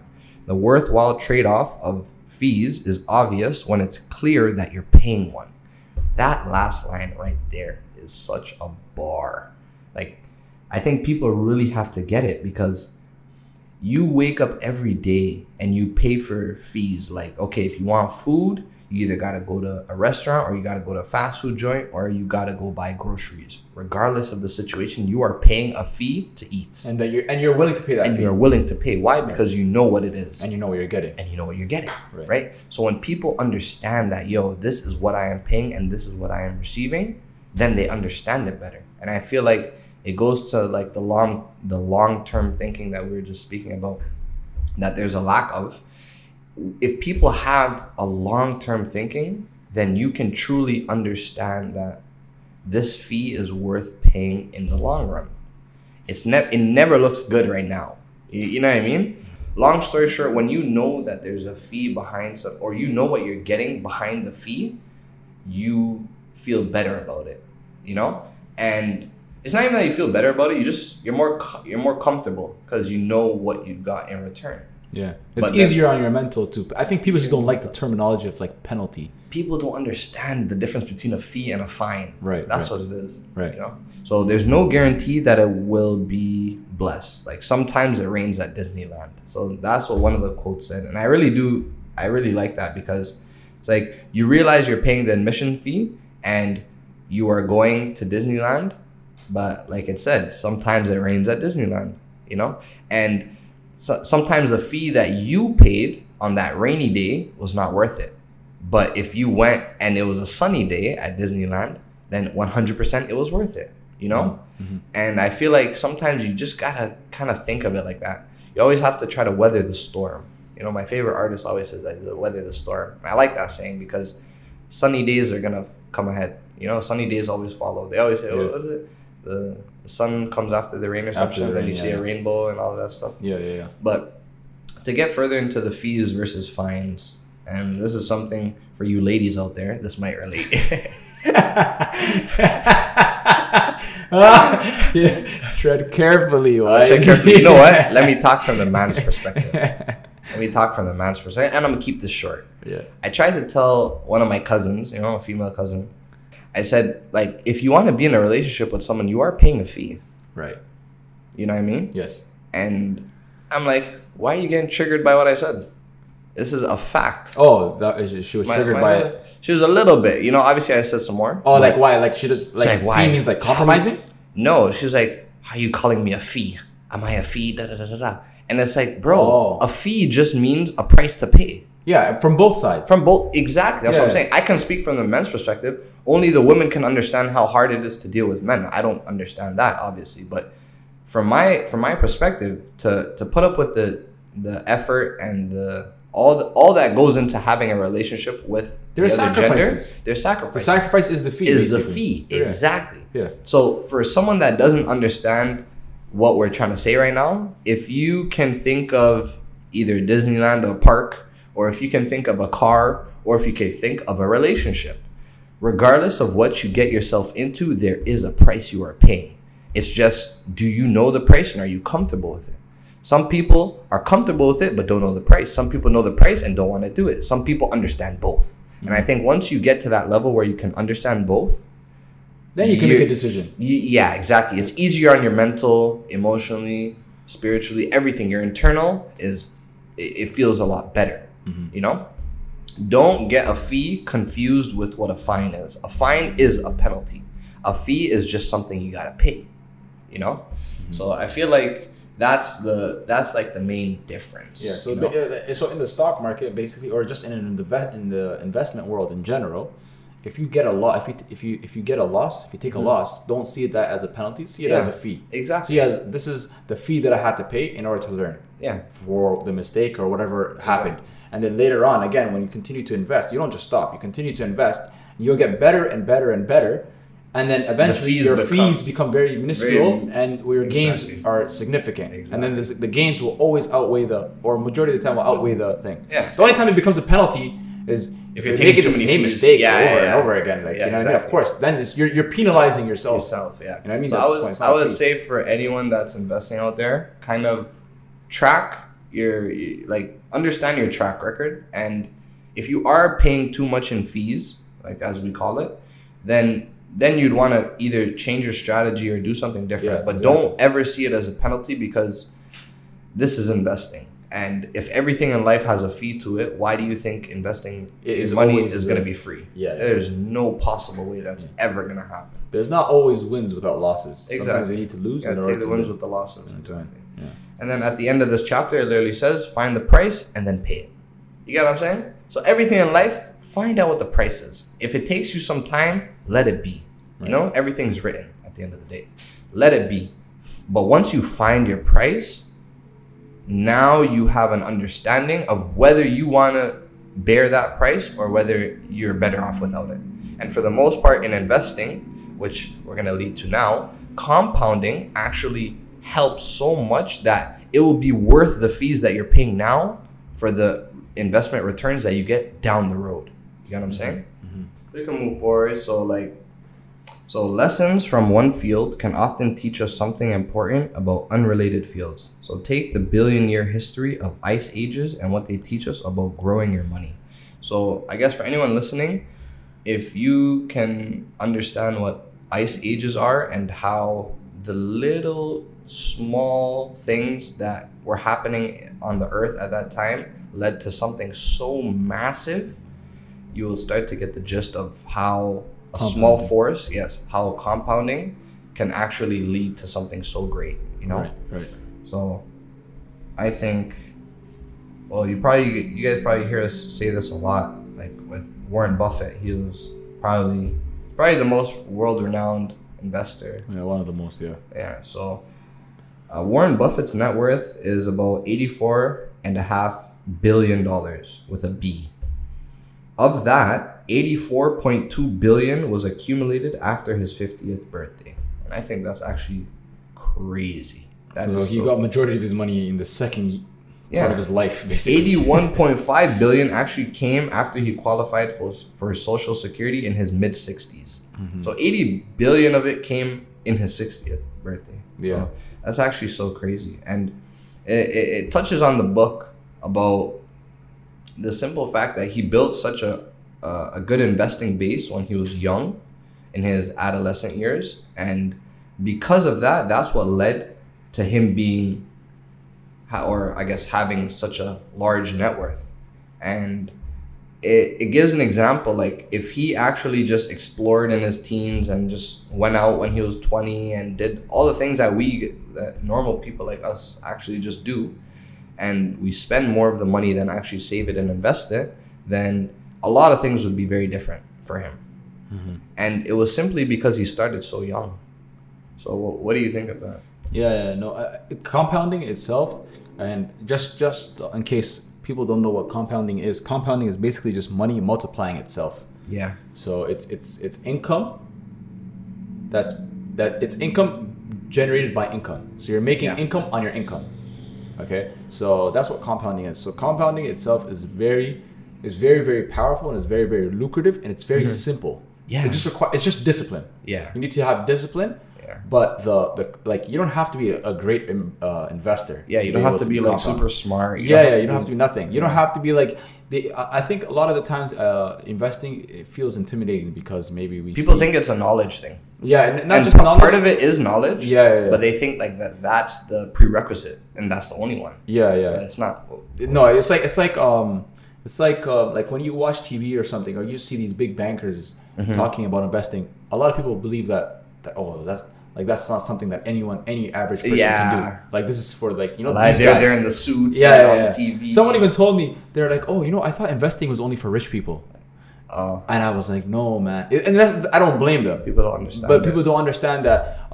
The worthwhile trade-off of fees is obvious when it's clear that you're paying one. That last line right there is such a bar. Like, I think people really have to get it, because you wake up every day and you pay for fees. Like, okay, if you want food, you either got to go to a restaurant, or you got to go to a fast food joint, or you got to go buy groceries. Regardless of the situation, you are paying a fee to eat. And you're willing to pay that fee. And you're willing to pay. Why? Because you know what it is. And you know what you're getting. Right? So when people understand that, this is what I am paying and this is what I am receiving, then they understand it better. And I feel like it goes to like the long-term thinking that we were just speaking about, that there's a lack of. If people have a long-term thinking, then you can truly understand that this fee is worth paying in the long run. It never looks good right now. You know what I mean? Long story short, when you know that there's a fee behind some, or you know what you're getting behind the fee, you feel better about it, you know? And it's not even that you feel better about it. You just, you're more comfortable because you know what you got in return. Yeah. It's easier on your mental too. I think people just don't like the terminology of like penalty. People don't understand the difference between a fee and a fine. Right. That's what it is. Right. You know? So there's no guarantee that it will be blessed. Like sometimes it rains at Disneyland. So that's what one of the quotes said. And I really like that, because it's like you realize you're paying the admission fee and you are going to Disneyland. But like it said, sometimes it rains at Disneyland, you know? And so sometimes the fee that you paid on that rainy day was not worth it. But if you went and it was a sunny day at Disneyland, then 100% it was worth it, you know? Mm-hmm. And I feel like sometimes you just gotta kind of think of it like that. You always have to try to weather the storm. You know, my favorite artist always says that, weather the storm. And I like that saying, because sunny days are gonna come ahead. You know, sunny days always follow. They always say, oh, yeah. What is it? The sun comes after the rain or something, and then you see a rainbow and all that stuff. Yeah. But to get further into the fees versus fines, and this is something for you ladies out there, this might relate. Yeah. Tread carefully, wise. Tread carefully. You know what? Let me talk from the man's perspective. And I'm going to keep this short. Yeah. I tried to tell one of my cousins, you know, a female cousin, I said, like, if you want to be in a relationship with someone, you are paying a fee. Right. You know what I mean? Yes. And I'm like, why are you getting triggered by what I said? This is a fact. Oh, she was triggered by it. She was a little bit. You know, obviously I said some more. Oh, like why? Like she just, like why? Fee means like compromising? No, she's like, how are you calling me a fee? Am I a fee? And it's like, bro, a fee just means a price to pay. Yeah, from both sides. From both, exactly. That's what I'm saying. I can speak from the men's perspective. Only the women can understand how hard it is to deal with men. I don't understand that, obviously, but from my perspective, to put up with the effort and all that goes into having a relationship with there's the other sacrifices. Gender, there's sacrifices. The sacrifice is the fee. Exactly. Yeah. So for someone that doesn't understand what we're trying to say right now, if you can think of either Disneyland or park, or if you can think of a car, or if you can think of a relationship, regardless of what you get yourself into, there is a price you are paying. It's just, do you know the price and are you comfortable with it? Some people are comfortable with it but don't know the price. Some people know the price and don't want to do it. Some people understand both. Mm-hmm. And I think once you get to that level where you can understand both, then you can make a decision. Yeah, exactly. It's easier on your mental, emotionally, spiritually, everything. Your internal it feels a lot better. Mm-hmm. You know, don't get a fee confused with what a fine is. A fine is a penalty. A fee is just something you gotta pay, you know? Mm-hmm. So I feel like that's like the main difference. Yeah. So, you know? So in the stock market, basically, or just in the investment world in general, if you get a loss, if you take mm-hmm. a loss, don't see that as a penalty. See it as a fee. Exactly. See it as, this is the fee that I had to pay in order to learn. Yeah. For the mistake or whatever happened. Exactly. And then later on, again, when you continue to invest, you don't just stop. You continue to invest. You'll get better and better and better. And then eventually your fees become very minuscule and your gains are significant. Exactly. And then the gains will always outweigh majority of the time will outweigh the thing. Yeah. The only time it becomes a penalty is if you're making the same mistake over and over again. Like, you know what I mean? Of course. Then you're penalizing yourself. Yeah. You know what I mean? So I would say for anyone that's investing out there, kind of track understand your track record, and if you are paying too much in fees, like as we call it, then you'd want to either change your strategy or do something different. Yeah, but don't ever see it as a penalty, because this is investing, and if everything in life has a fee to it, why do you think investing is going to be free? There's no possible way that's ever going to happen. There's not always wins without losses. Exactly. Sometimes you need to lose in order to win with the losses. Yeah. And then at the end of this chapter, it literally says, find the price and then pay it. You get what I'm saying? So everything in life, find out what the price is. If it takes you some time, let it be. Right. You know, everything's written at the end of the day. Let it be. But once you find your price, now you have an understanding of whether you want to bear that price or whether you're better off without it. And for the most part in investing, which we're going to lead to now, compounding actually help so much that it will be worth the fees that you're paying now for the investment returns that you get down the road. You know what I'm saying? Mm-hmm. We can move forward. So lessons from one field can often teach us something important about unrelated fields. So take the billion-year history of ice ages and what they teach us about growing your money. So I guess for anyone listening, if you can understand what ice ages are and how the little small things that were happening on the earth at that time led to something so massive, you will start to get the gist of how a small force, yes, how compounding can actually lead to something so great, you know? Right, right. So I think, well, you guys probably hear us say this a lot, like with Warren Buffett. He was probably the most world-renowned investor. Yeah, one of the most, yeah. Yeah, so Warren Buffett's net worth is about $84.5 billion with a B. Of that, $84.2 billion was accumulated after his 50th birthday. And I think that's actually crazy. So he got majority of his money in the second part of his life, basically. $81.5 billion actually came after he qualified for Social Security in his mid-60s. Mm-hmm. So $80 billion of it came in his 60th birthday. Yeah. So that's actually so crazy. And it touches on the book about the simple fact that he built such a good investing base when he was young, in his adolescent years. And because of that, that's what led to him being, or I guess having such a large net worth. And it gives an example, like if he actually just explored in his teens and just went out when he was 20 and did all the things that normal people like us actually just do, and we spend more of the money than actually save it and invest it, then a lot of things would be very different for him. Mm-hmm. And it was simply because he started so young. So what do you think of that? Compounding itself, and just in case people don't know what compounding is basically just money multiplying itself. Yeah. So it's income it's income generated by income. So you're making income on your income. Okay, so that's what compounding is. So compounding itself is very, very powerful, and it's very, very lucrative, and it's very simple. Yeah, it's just discipline. Yeah, you need to have discipline. Yeah, but the you don't have to be a great investor. Yeah, you don't have to be like super smart. You don't have to be nothing. You don't have to be like. I think a lot of the times investing, it feels intimidating because maybe people think it's a knowledge thing. Yeah, and not just knowledge. Part of it is knowledge. Yeah. But they think like that's the prerequisite and that's the only one. Yeah. But it's not. No, it's like when you watch TV or something, or you see these big bankers talking about investing. A lot of people believe that that's not something that any average person can do. Like this is for these guys. They're in the suits on TV. Someone even told me, they're like, oh, I thought investing was only for rich people. Oh. And I was like, no, man. And I don't blame them. People don't understand. But people don't understand that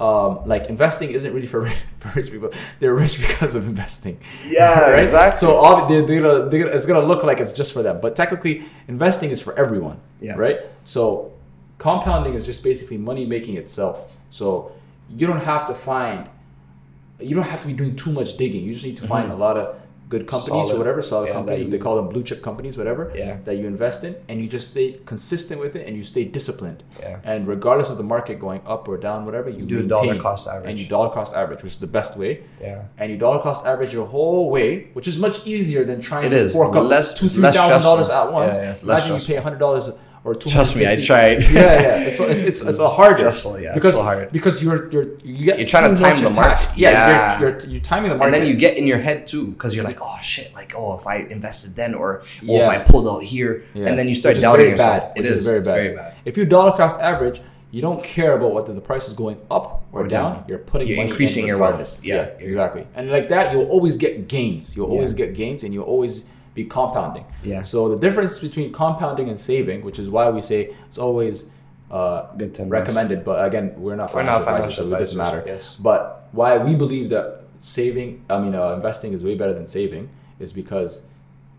investing isn't really for rich people. They're rich because of investing. Yeah, right? Exactly. So it's going to look like it's just for them. But technically, investing is for everyone, right? So compounding is just basically money making itself. So you don't have to be doing too much digging. You just need to find a lot of good companies, solid companies. They call them blue chip companies, that you invest in, and you just stay consistent with it, and you stay disciplined. Yeah. And regardless of the market going up or down, whatever, you do dollar cost average. And you dollar cost average, which is the best way. Yeah. And you dollar cost average your whole way, which is much easier than trying to fork up $2,000-$3,000 at once. Yeah, imagine you pay $100. Or trust me, I tried. It's a harder. Because it's so hard. Because you're trying to time the market. Yeah. You're timing the market. And then you get in your head too, because you're like, oh shit, if I invested then, or if I pulled out here, and then you start doubting yourself. It is very bad. Very bad. If you dollar cost average, you don't care about whether the price is going up or down. You're increasing your wealth. Yeah, exactly. And like that, you'll always get gains. And you'll always be compounding. Yeah. So the difference between compounding and saving, which is why we say it's always recommended, but again, we're not financial advisors, so it doesn't matter. Yes. But why we believe that investing is way better than saving is because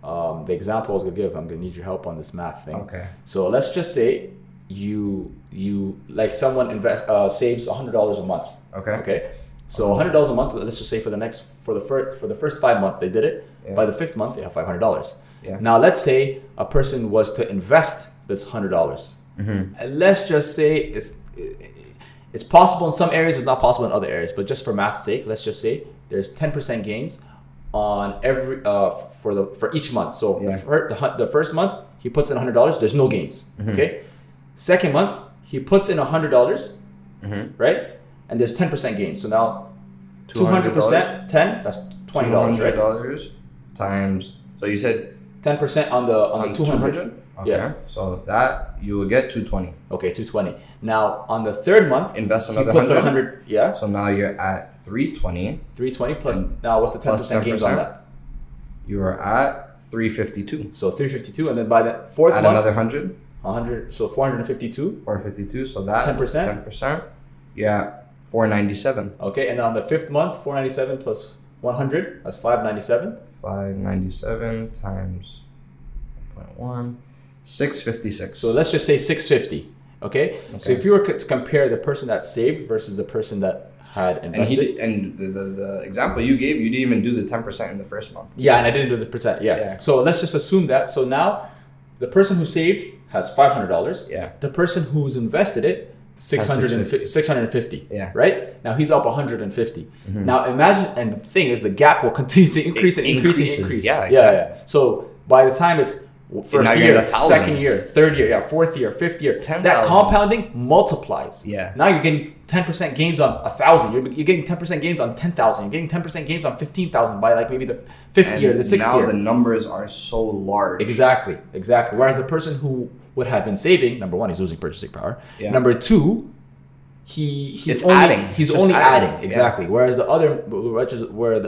the example I was gonna give, I'm gonna need your help on this math thing. Okay. So let's just say you someone saves $100 a month. Okay. So $100 a month, let's just say for the first 5 months they did it. Yeah. By the fifth month, they have $500. Yeah. Now, let's say a person was to invest this $100. Mm-hmm. And let's just say it's possible in some areas, it's not possible in other areas. But just for math's sake, let's just say there's 10% gains on every for each month. So yeah. the first month he puts in $100. There's no gains. Mm-hmm. Okay. Second month he puts in $100. Mm-hmm. Right. And there's 10% gains. So now 200% 10. That's $20. Right. $200 times. So you said 10% on the 200. Okay. Yeah. So that you will get 220. Okay, 220. Now on the third month, invest another 100. Yeah. So now you're at 320. 320 plus. Now what's the 10% gains on that? You are at 352. So 352, and then by the fourth month, add another 100. 100. So 452. 452. So that 10%. 10%. Yeah. 497. Okay, and on the fifth month, 497 plus 100. That's 597. 597 times 1.1. 656. So let's just say 650. Okay. So if you were to compare the person that saved versus the person that had invested, and the example you gave, you didn't even do the 10% in the first month. Yeah, and I didn't do the percent. Yeah. So let's just assume that. So now, the person who saved has $500. Yeah. The person who's invested it 650. Yeah. Right now he's up 150. Mm-hmm. Now imagine, and the thing is, the gap will continue to increase. Yeah. So by the time it's first year, second year, third year, fourth year, fifth year, 10,000. That compounding multiplies. Yeah. Now you're getting 10% gains on 1,000. You're getting 10% gains on 10,000. You're getting 10% gains on 15,000 by like maybe the fifth year, the sixth year. Now the numbers are so large. Exactly. Whereas the person who would have been saving, number one, he's losing purchasing power. Yeah. Number two, he's only adding. Exactly. Yeah. Whereas the other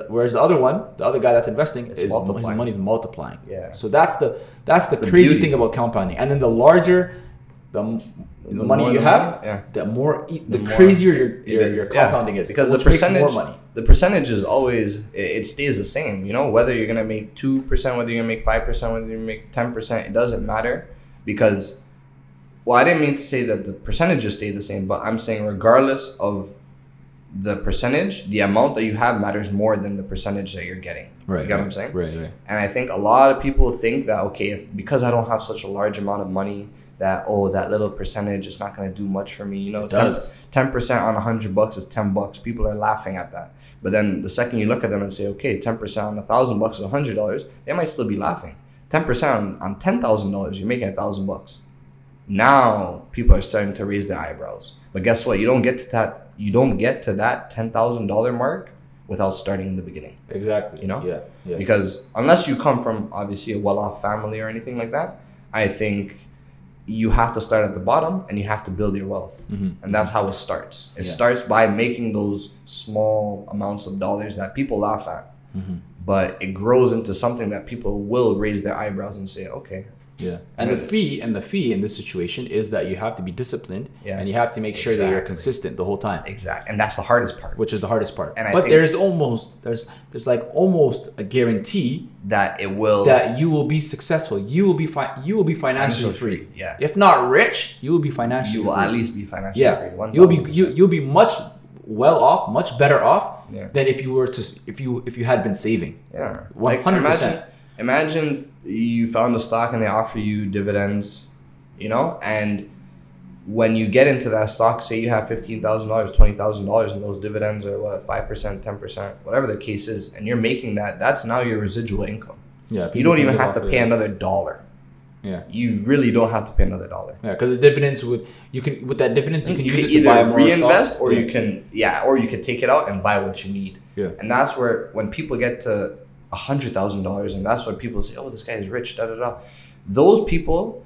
guy that's investing, his money's multiplying. Yeah. So that's the crazy beauty thing about compounding. And then the larger the money you have, the crazier your compounding is, because the percentage more money. The percentage is always, it stays the same. You know, whether you're gonna make 2%, whether you're gonna make 5%, whether you make 10%, it doesn't matter, because. Well, I didn't mean to say that the percentages stay the same, but I'm saying regardless of the percentage, the amount that you have matters more than the percentage that you're getting. Right. You get what I'm saying? Right. And I think a lot of people think that, okay, because I don't have such a large amount of money, that, that little percentage is not going to do much for me. You know, 10% on $100 is $10. People are laughing at that. But then the second you look at them and say, okay, 10% on $1,000 is $100, they might still be laughing. 10% on $10,000, you're making $1,000. Now people are starting to raise their eyebrows. But guess what? You don't get to that $10,000 mark without starting in the beginning. Exactly. You know? Yeah. Because unless you come from obviously a well-off family or anything like that, I think you have to start at the bottom and you have to build your wealth. Mm-hmm. And that's how it starts. It starts by making those small amounts of dollars that people laugh at. Mm-hmm. But it grows into something that people will raise their eyebrows and say, okay. Yeah, and the fee in this situation is that you have to be disciplined, and you have to make sure that you're consistent the whole time. Exactly, and that's the hardest part. Which is the hardest part. And but there's almost a guarantee that you will be successful. You will be financially free. Yeah. If not rich, you will be financially. You will at least be financially free. 1,000%. You'll be much better off than if you were if you had been saving. Yeah, 100%. Imagine you found a stock and they offer you dividends, you know, and when you get into that stock, say you have $15,000, $20,000, and those dividends are 5%, 10%, whatever the case is, and you're making that's now your residual income. Yeah, you don't even have to pay another dollar. Yeah, you really don't have to pay another dollar. Yeah, because the dividends you can use it to buy more reinvest stock, or you can take it out and buy what you need. Yeah, and that's where when people get to $100,000, and that's what people say, this guy is rich, Those people,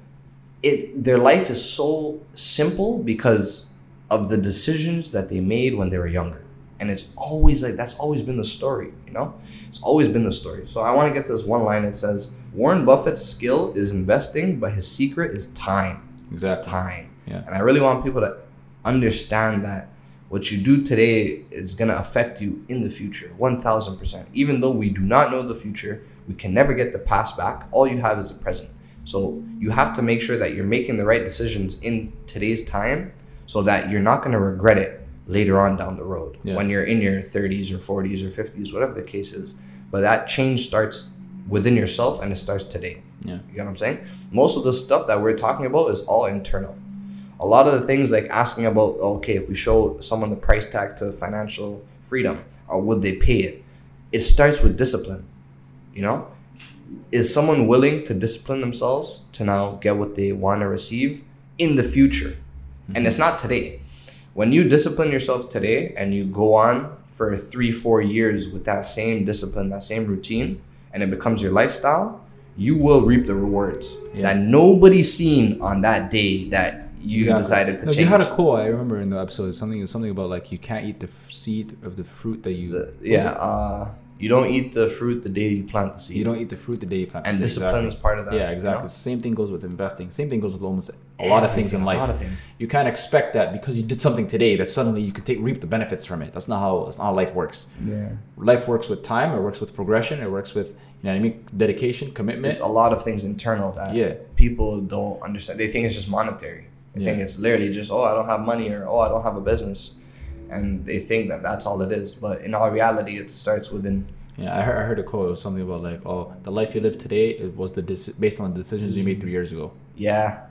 their life is so simple because of the decisions that they made when they were younger. And it's always like, that's always been the story, you know? It's always been the story. So I want to get this one line that says, Warren Buffett's skill is investing, but his secret is time. Exactly. Time. Yeah. And I really want people to understand that what you do today is going to affect you in the future, 1,000%. Even though we do not know the future, we can never get the past back. All you have is the present. So you have to make sure that you're making the right decisions in today's time so that you're not going to regret it later on down the road, when you're in your 30s or 40s or 50s, whatever the case is. But that change starts within yourself, and it starts today. Yeah. You know what I'm saying? Most of the stuff that we're talking about is all internal. A lot of the things like asking about, okay, if we show someone the price tag to financial freedom, or would they pay it? It starts with discipline, you know? Is someone willing to discipline themselves to now get what they want to receive in the future? Mm-hmm. And it's not today. When you discipline yourself today and you go on for 3-4 years with that same discipline, that same routine, and it becomes your lifestyle, you will reap the rewards that nobody's seen on that day that you decided to change. You had a quote, I remember in the episode, something about like you can't eat the seed of the fruit that you... you don't eat the fruit the day you plant the seed. You don't eat the fruit the day you plant the seed. And discipline is part of that. Yeah, exactly. You know? Same thing goes with investing. Same thing goes with almost a lot of things in life. A lot of things. You can't expect that because you did something today that suddenly you could reap the benefits from it. That's not how life works. Yeah. Life works with time. It works with progression. It works with, you know what I mean, dedication, commitment. It's a lot of things internal that people don't understand. They think it's just monetary. They think it's literally just, oh, I don't have money, or oh, I don't have a business. And they think that that's all it is, but in all reality, it starts within. Yeah, I heard a quote. It was something about like, "Oh, the life you live today, it was based on the decisions you made 3 years ago." Yeah,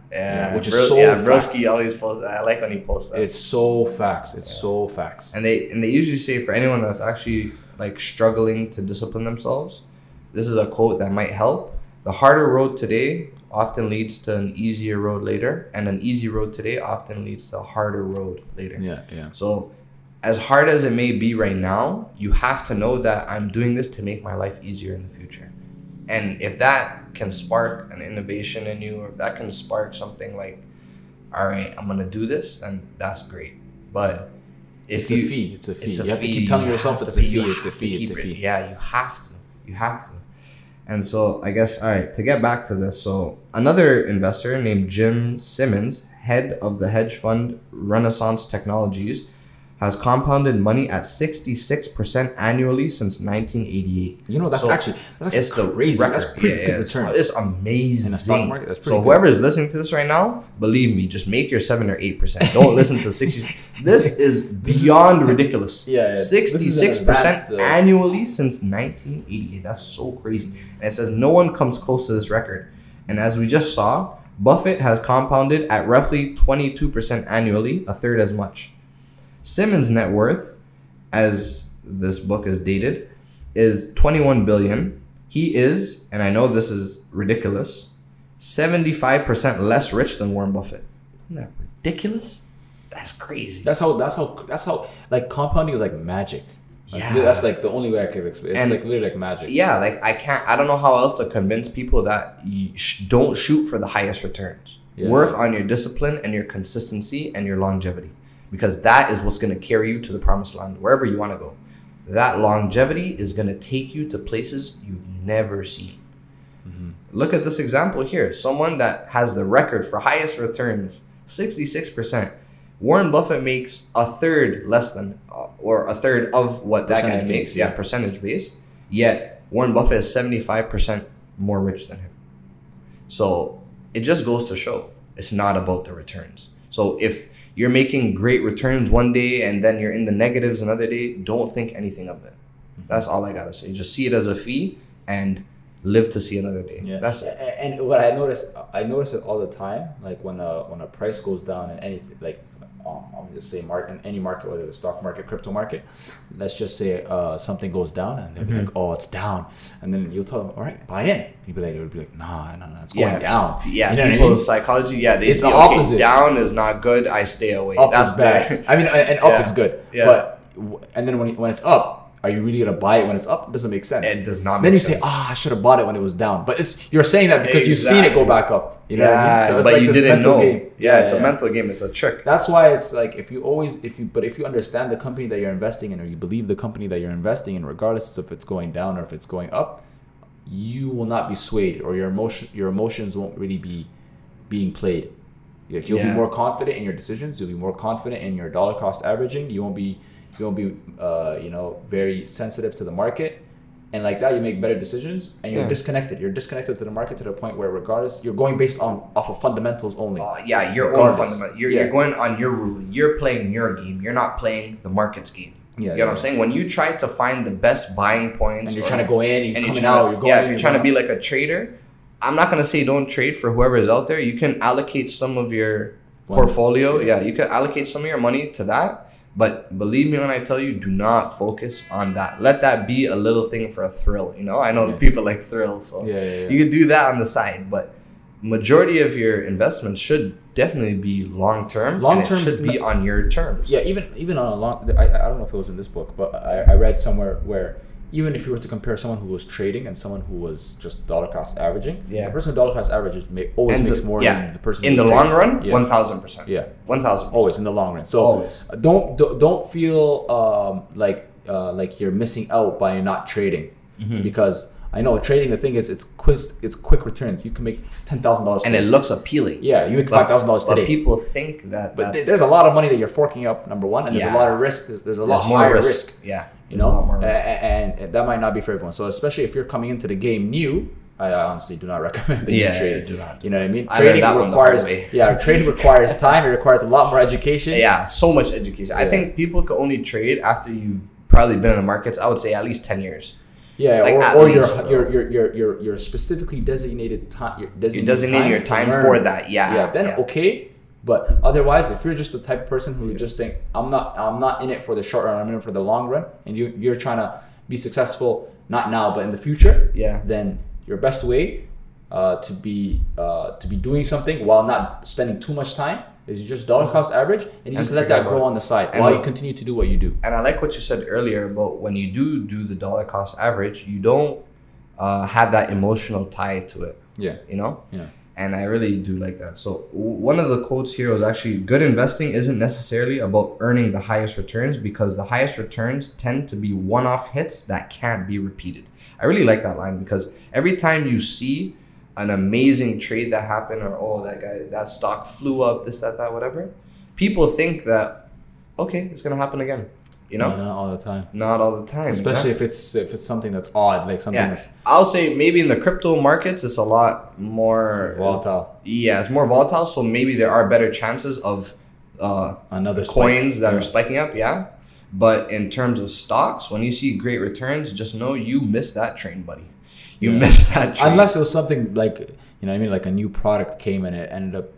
which is so. Yeah, Broski always posts that. I like when he posts that. It's so facts. It's so facts. And they usually say, for anyone that's actually like struggling to discipline themselves, this is a quote that might help. The harder road today often leads to an easier road later, and an easy road today often leads to a harder road later. Yeah. So. As hard as it may be right now, you have to know that I'm doing this to make my life easier in the future. And if that can spark an innovation in you, or if that can spark something like, all right, I'm going to do this, then that's great. But if it's a fee. It's a fee. You have to keep telling yourself it's a fee. It's a fee. It's a fee. Yeah, you have to. You have to. And so I guess, all right, to get back to this. So another investor named Jim Simmons, head of the hedge fund Renaissance Technologies, has compounded money at 66% annually since 1988. You know, that's crazy. That's pretty good returns. It's amazing. In the stock market, that's pretty good. Whoever is listening to this right now, believe me, just make your 7 or 8%. Don't listen to 60. This is beyond ridiculous. 66% annually since 1988. That's so crazy. And it says no one comes close to this record. And as we just saw, Buffett has compounded at roughly 22% annually, a third as much. Simmons' net worth, as this book is dated, is $21 billion. He is, and I know this is ridiculous, 75% less rich than Warren Buffett. Isn't that ridiculous? That's crazy. That's how like compounding is like magic. That's like the only way I could explain. It's like literally like magic. Yeah, like I don't know how else to convince people that you don't shoot for the highest returns. Yeah. Work on your discipline and your consistency and your longevity. Because that is what's going to carry you to the promised land, wherever you want to go. That longevity is going to take you to places you've never seen. Mm-hmm. Look at this example here. Someone that has the record for highest returns, 66%. Warren Buffett makes a third less than, or a third of what that guy makes. Yeah, percentage based. Yet Warren Buffett is 75% more rich than him. So it just goes to show it's not about the returns. So if you're making great returns one day and then you're in the negatives another day, don't think anything of it. That's all I gotta say. Just see it as a fee and live to see another day. Yeah. That's it. And what I notice it all the time. Like when a price goes down in anything, like I'll just say market, in any market, whether the stock market, crypto market, let's just say something goes down and they'll be like, oh, it's down. And then you'll tell them, all right, buy in. People like, it'll be like, no, it's going down. Yeah, you know people's psychology, they it's the opposite. Okay, down is not good, I stay away. Up That's is bad. I mean, and up is good. Yeah. But, and then when it's up, are you really gonna buy it when it's up? It doesn't make sense. It does not make sense. Then you say, I should have bought it when it was down. But you're saying that because you've seen it go back up. You know what I mean? So it's but like you didn't know. Game. It's a mental game. It's a trick. That's why it's like if you understand the company that you're investing in, or you believe the company that you're investing in, regardless if it's going down or if it's going up, you will not be swayed, or your emotions won't really be being played. Like you'll be more confident in your decisions. You'll be more confident in your dollar cost averaging. You won't be very sensitive to the market, And like that, you make better decisions, and you're disconnected. You're disconnected to the market to the point where, regardless, you're going based on off of fundamentals only. Yeah, your own fundamentals. You're going on your rule. You're playing your game. You're not playing the market's game. Yeah, you know what I'm saying? When you try to find the best buying points, and you're trying to go in, you're coming out, you're going. Yeah, if you're trying to be like a trader, I'm not gonna say don't trade for whoever is out there. You can allocate some of your portfolio. Yeah, you can allocate some of your money to that. But believe me when I tell you, do not focus on that. Let that be a little thing for a thrill. You know, I know people like thrills, so you can do that on the side. But majority of your investments should definitely be long term. Long term should be on your terms. Yeah, even on a long. I don't know if it was in this book, but I read somewhere where even if you were to compare someone who was trading and someone who was just dollar cost averaging, the person who dollar cost averages may always makes more than the person in the long run. 1,000%. Yeah, 1,000%. Always in the long run. So don't feel like you're missing out by not trading, because I know trading. The thing is, it's quick returns. You can make $10,000, and it looks appealing. Yeah, you make $5,000 today. But people think that. But there's a lot of money that you're forking up. Number one, and there's a lot of risk. There's a lot more risk. Yeah. You know, and that might not be for everyone. So especially if you're coming into the game new, I honestly do not recommend that you trade. Yeah, do not. You know what I mean? Trading requires time. It requires a lot more education. Yeah, so much education. Yeah. I think people can only trade after you've probably been in the markets. I would say at least 10 years. Yeah, like or your specifically designated time. You designate your time for that. Yeah. Yeah. Then okay. But otherwise, if you're just the type of person who just saying, I'm not in it for the short run, I'm in it for the long run, and you're trying to be successful not now but in the future, then your best way to be doing something while not spending too much time is you just dollar cost average and you just let that grow on the side while you continue to do what you do. And I like what you said earlier about when you do the dollar cost average, you don't have that emotional tie to it. Yeah. You know? Yeah. And I really do like that. So one of the quotes here was actually, good investing isn't necessarily about earning the highest returns because the highest returns tend to be one-off hits that can't be repeated. I really like that line because every time you see an amazing trade that happened or, oh, that stock flew up, this, that, whatever, people think that, okay, it's going to happen again. You know, not all the time. Not all the time, especially if it's something that's odd, like something. Yeah, I'll say maybe in the crypto markets it's a lot more volatile. Yeah, it's more volatile, so maybe there are better chances of another coins that are spiking up. Yeah, but in terms of stocks, when you see great returns, just know you missed that train, buddy. You missed that train. Unless it was something like, you know what I mean, like a new product came and it ended up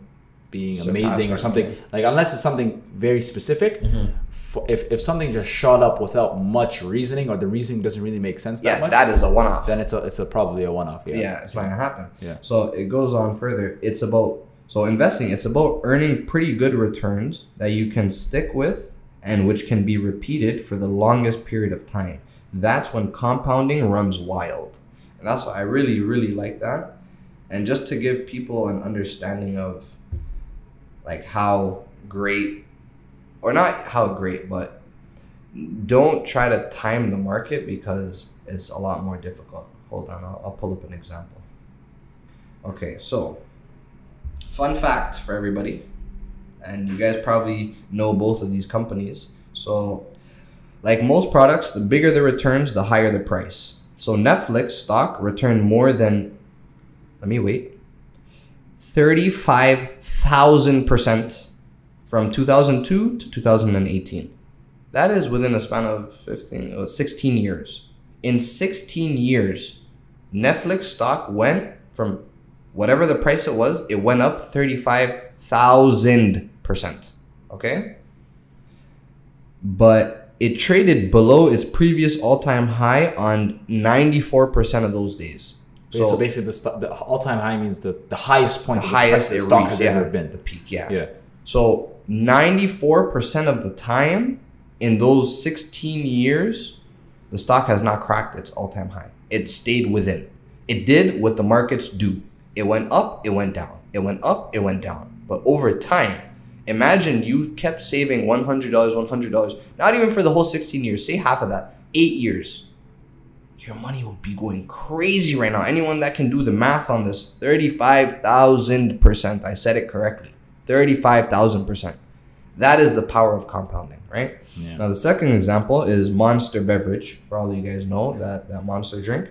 being amazing or something. Like unless it's something very specific. Mm-hmm. If something just shot up without much reasoning or the reasoning doesn't really make sense that much, that is a one-off. Then it's probably a one-off. Yeah, it's not gonna happen. Yeah. So it goes on further. It's about investing. It's about earning pretty good returns that you can stick with and which can be repeated for the longest period of time. That's when compounding runs wild, and that's why I really like that. And just to give people an understanding of like how great. Or not how great, but don't try to time the market because it's a lot more difficult. Hold on, I'll pull up an example. Okay, so fun fact for everybody, and you guys probably know both of these companies. So like most products, the bigger the returns, the higher the price. So Netflix stock returned more than, 35,000% from 2002 to 2018. That is within a span of 16 years. In 16 years, Netflix stock went from whatever the price it was, it went up 35,000%, okay? But it traded below its previous all-time high on 94% of those days. So basically the all-time high means the highest point the stock reached, has ever been. The peak, So 94% of the time in those 16 years, the stock has not cracked its all-time high. It stayed within. It did what the markets do. It went up, it went down. It went up, it went down. But over time, imagine you kept saving $100, $100, not even for the whole 16 years, say half of that, 8 years. Your money would be going crazy right now. Anyone that can do the math on this, 35,000%, I said it correctly. 35,000%. That is the power of compounding, right? Yeah. Now, the second example is Monster Beverage. For all of you guys know that monster drink.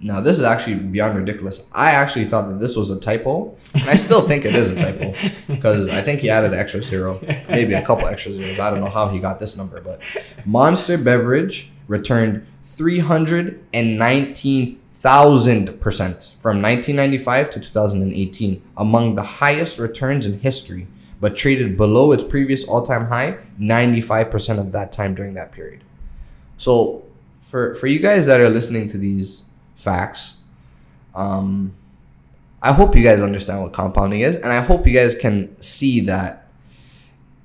Now, this is actually beyond ridiculous. I actually thought that this was a typo, and I still think it is a typo because I think he added an extra zero, maybe a couple extra zeros. I don't know how he got this number, but Monster Beverage returned 319,000% from 1995 to 2018, among the highest returns in history, but traded below its previous all-time high 95% of that time during that period. So for you guys that are listening to these facts, I hope you guys understand what compounding is, and I hope you guys can see that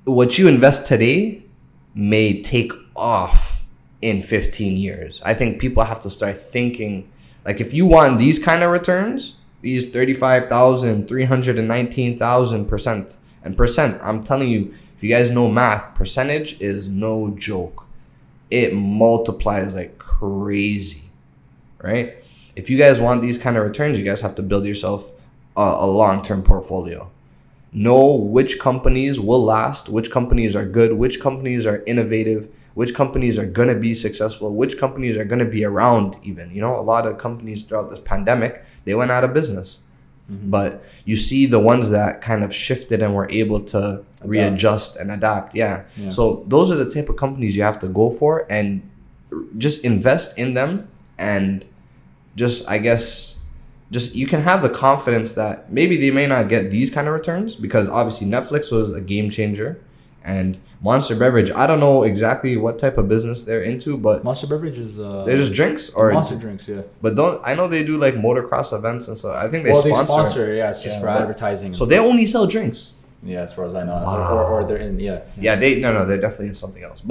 what you invest today may take off in 15 years. I think people have to start thinking, like, if you want these kind of returns, these 35,000, 319,000%, and percent, I'm telling you, if you guys know math, percentage is no joke. It multiplies like crazy, right? If you guys want these kind of returns, you guys have to build yourself a long-term portfolio. Know which companies will last, which companies are good, which companies are innovative, which companies are going to be successful, which companies are going to be around even. You know, a lot of companies throughout this pandemic, they went out of business. Mm-hmm. But you see the ones that kind of shifted and were able to readjust and adapt. Yeah. So those are the type of companies you have to go for and just invest in them. And just, I guess, just you can have the confidence that maybe they may not get these kind of returns, because obviously Netflix was a game changer. And Monster Beverage, I don't know exactly what type of business they're into, but Monster Beverage is they're just drinks or Monster drinks, yeah. But don't I know they do like motocross events and stuff. I think they sponsor, yeah. It's just for advertising. So they only sell drinks. Yeah, as far as I know, wow. or they're in, yeah. Yeah, they're definitely in something else,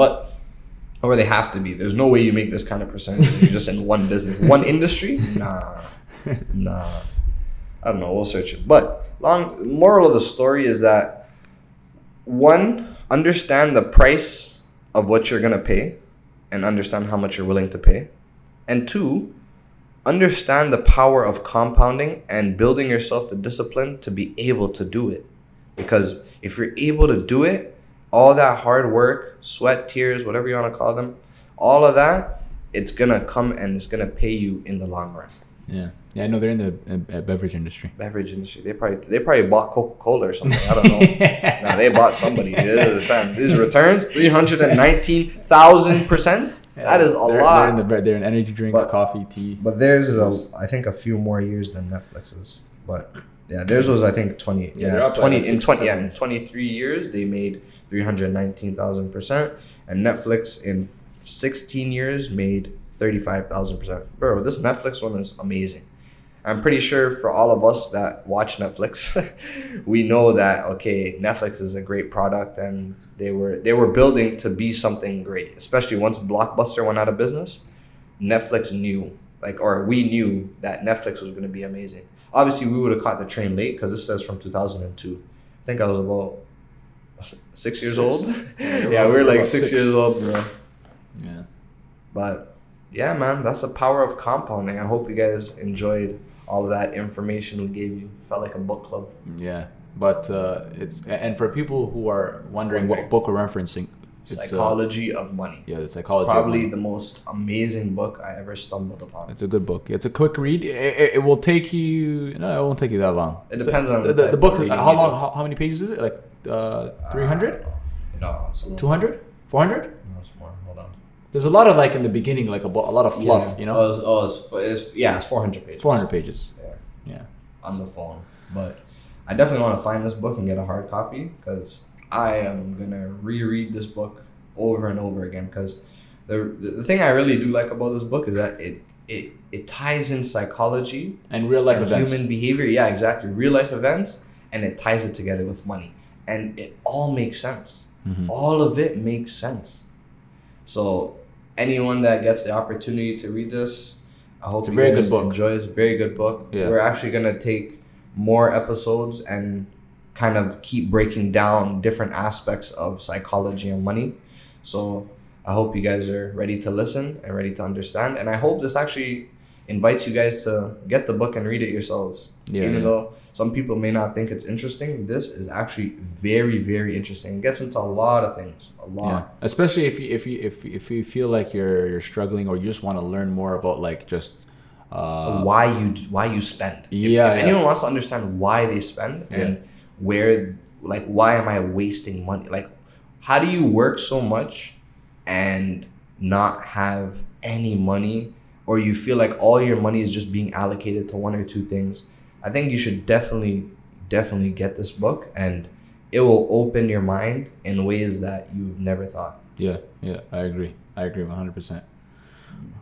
or they have to be. There's no way you make this kind of percentage if you're just in one business, one industry. Nah. I don't know. We'll search it. But moral of the story is that one. Understand the price of what you're going to pay and understand how much you're willing to pay. And two, understand the power of compounding and building yourself the discipline to be able to do it. Because if you're able to do it, all that hard work, sweat, tears, whatever you want to call them, all of that, it's going to come and it's going to pay you in the long run. Yeah. Yeah, I know they're in the beverage industry. They probably bought Coca-Cola or something. I don't know. No, they bought somebody. These returns, 319,000%. That is a lot. They're in energy drinks, coffee, tea. But theirs is, I think, a few more years than Netflix's. But yeah, theirs was, I think, 20. Yeah, 23 years they made 319,000%, and Netflix in 16 years made 35,000%. Bro, this Netflix one is amazing. I'm pretty sure for all of us that watch Netflix, we know that, okay, Netflix is a great product and they were building to be something great. Especially once Blockbuster went out of business, Netflix knew, we knew that Netflix was going to be amazing. Obviously, we would have caught the train late because this says from 2002. I think I was about 6 years old. Yeah, we were like 6 years old, bro. Yeah. But yeah, man, that's the power of compounding. I hope you guys enjoyed all of that information we gave you. It felt like a book club. Yeah, but and for people who are wondering what book we're referencing, it's Psychology of Money. Yeah, the Psychology of Money. Probably the most amazing book I ever stumbled upon. It's a good book. It's a quick read. It will take you. No, it won't take you that long. It depends on the book. How long? How many pages is it? Like 300? No, it's a little 200? 400? No, it's more. Hold on. There's a lot of in the beginning, a lot of fluff, you know? It's 400 pages. 400 pages. Yeah. On the phone. But I definitely want to find this book and get a hard copy because I am going to reread this book over and over again because the thing I really do like about this book is that it ties in psychology. And real life events. Human behavior. Yeah, exactly. Real life events. And it ties it together with money. And it all makes sense. Mm-hmm. All of it makes sense. So anyone that gets the opportunity to read this, I hope you guys enjoy. It's a very good book. Yeah. We're actually going to take more episodes and kind of keep breaking down different aspects of psychology and money. So I hope you guys are ready to listen and ready to understand. And I hope this actually invites you guys to get the book and read it yourselves. Yeah, even though some people may not think it's interesting, this is actually very, very interesting. It gets into a lot of things, a lot. Yeah. Especially if you feel like you're struggling or you just want to learn more about like just why you spend. If anyone wants to understand why they spend and where, like, why am I wasting money? Like, how do you work so much and not have any money, or you feel like all your money is just being allocated to one or two things? I think you should definitely get this book, and it will open your mind in ways that you've never thought. Yeah, I agree 100%.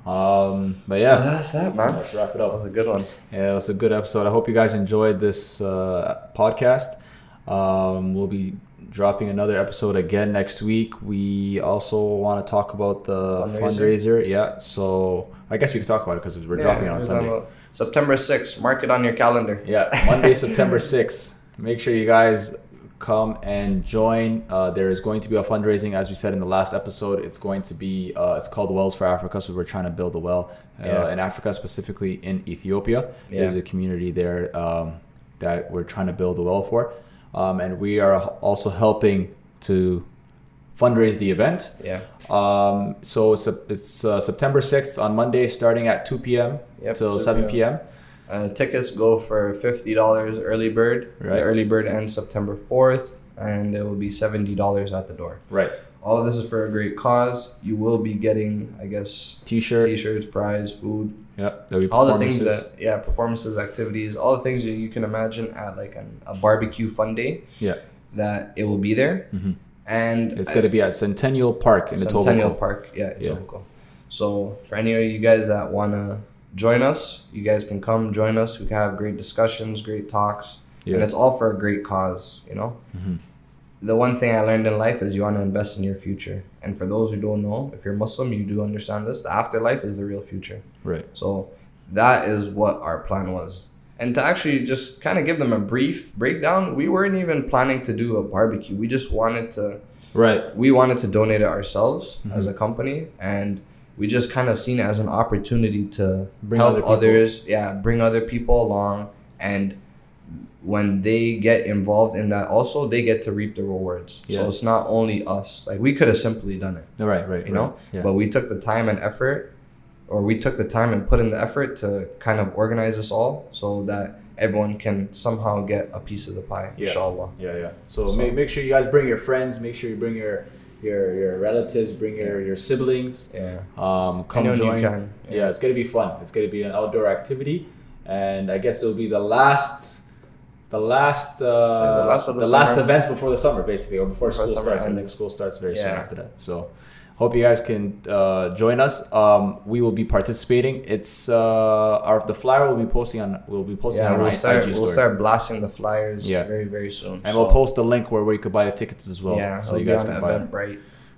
But yeah, so that's that, man. Let's wrap it up. That was a good one. Yeah, it was a good episode. I hope you guys enjoyed this podcast. We'll be dropping another episode again next week. We also want to talk about the fundraiser. Yeah, so I guess we could talk about it because we're dropping it on Sunday. September 6th. Mark it on your calendar. Yeah, Monday, September 6th. Make sure you guys come and join. There is going to be a fundraising, as we said in the last episode. It's going to be, it's called Wells for Africa. So we're trying to build a well in Africa, specifically in Ethiopia. Yeah. There's a community there that we're trying to build a well for. And we are also helping to fundraise the event. Yeah. So it's September 6th on Monday, starting at 2 p.m. till 7 p.m. Tickets go for $50 early bird. Right. The early bird ends September 4th, and it will be $70 at the door. Right. All of this is for a great cause. You will be getting, I guess, T-shirts, prize, food. Yeah, there'll be all the things that, performances, activities, all the things that you can imagine at like a barbecue fun day. Yeah, that it will be there, and it's going to be at Centennial Park in the Tokyo. Centennial Park, Tokyo. So for any of you guys that want to join us, you guys can come join us. We can have great discussions, great talks, and it's all for a great cause. You know. Mm-hmm. The one thing I learned in life is you want to invest in your future. And for those who don't know, if you're Muslim, you do understand this. The afterlife is the real future. Right. So that is what our plan was. And to actually just kind of give them a brief breakdown, we weren't even planning to do a barbecue. We just wanted to. Right. We wanted to donate it ourselves as a company. And we just kind of seen it as an opportunity to help others. Yeah. Bring other people along. And when they get involved in that, also they get to reap the rewards. So it's not only us. Like, we could have simply done it, know, but we took the time and effort, or we took the time and put in the effort to kind of organize this all so that everyone can somehow get a piece of the pie. Inshallah. So make sure you guys bring your friends, make sure you bring your relatives, bring your siblings. Come join. It's gonna be fun. It's gonna be an outdoor activity, and I guess it'll be the last event before the summer, basically, or before school starts. I think school starts very soon after that. So hope you guys can join us. We will be participating. It's the flyer will be posting on. We'll be posting on our IG story. We'll start blasting the flyers very, very soon. And we'll post the link where you could buy the tickets as well. Yeah, so you guys can buy them.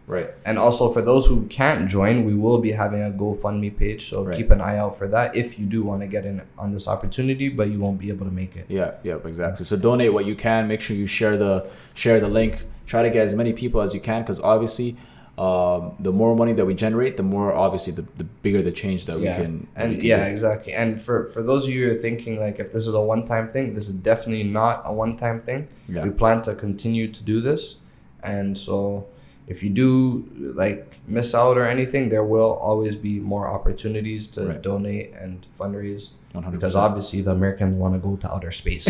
Right. And also for those who can't join, we will be having a GoFundMe page. So keep an eye out for that if you do want to get in on this opportunity, but you won't be able to make it. Yeah, exactly. So donate what you can. Make sure you share the link. Try to get as many people as you can, because obviously the more money that we generate, the more obviously the bigger the change that we can. Exactly. And for those of you who are thinking like if this is a one-time thing, this is definitely not a one-time thing. Yeah. We plan to continue to do this. And so if you do like miss out or anything, there will always be more opportunities to donate and fundraise. 100%. Because obviously the Americans want to go to outer space.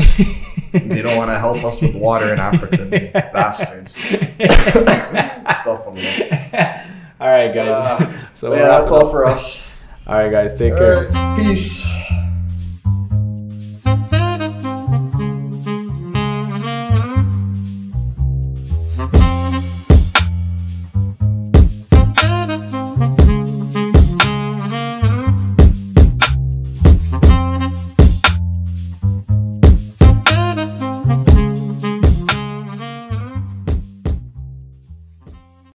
They don't want to help us with water in Africa, they bastards. Stuff on that. All right, guys. So that's all for us. All right, guys. Take care. Peace.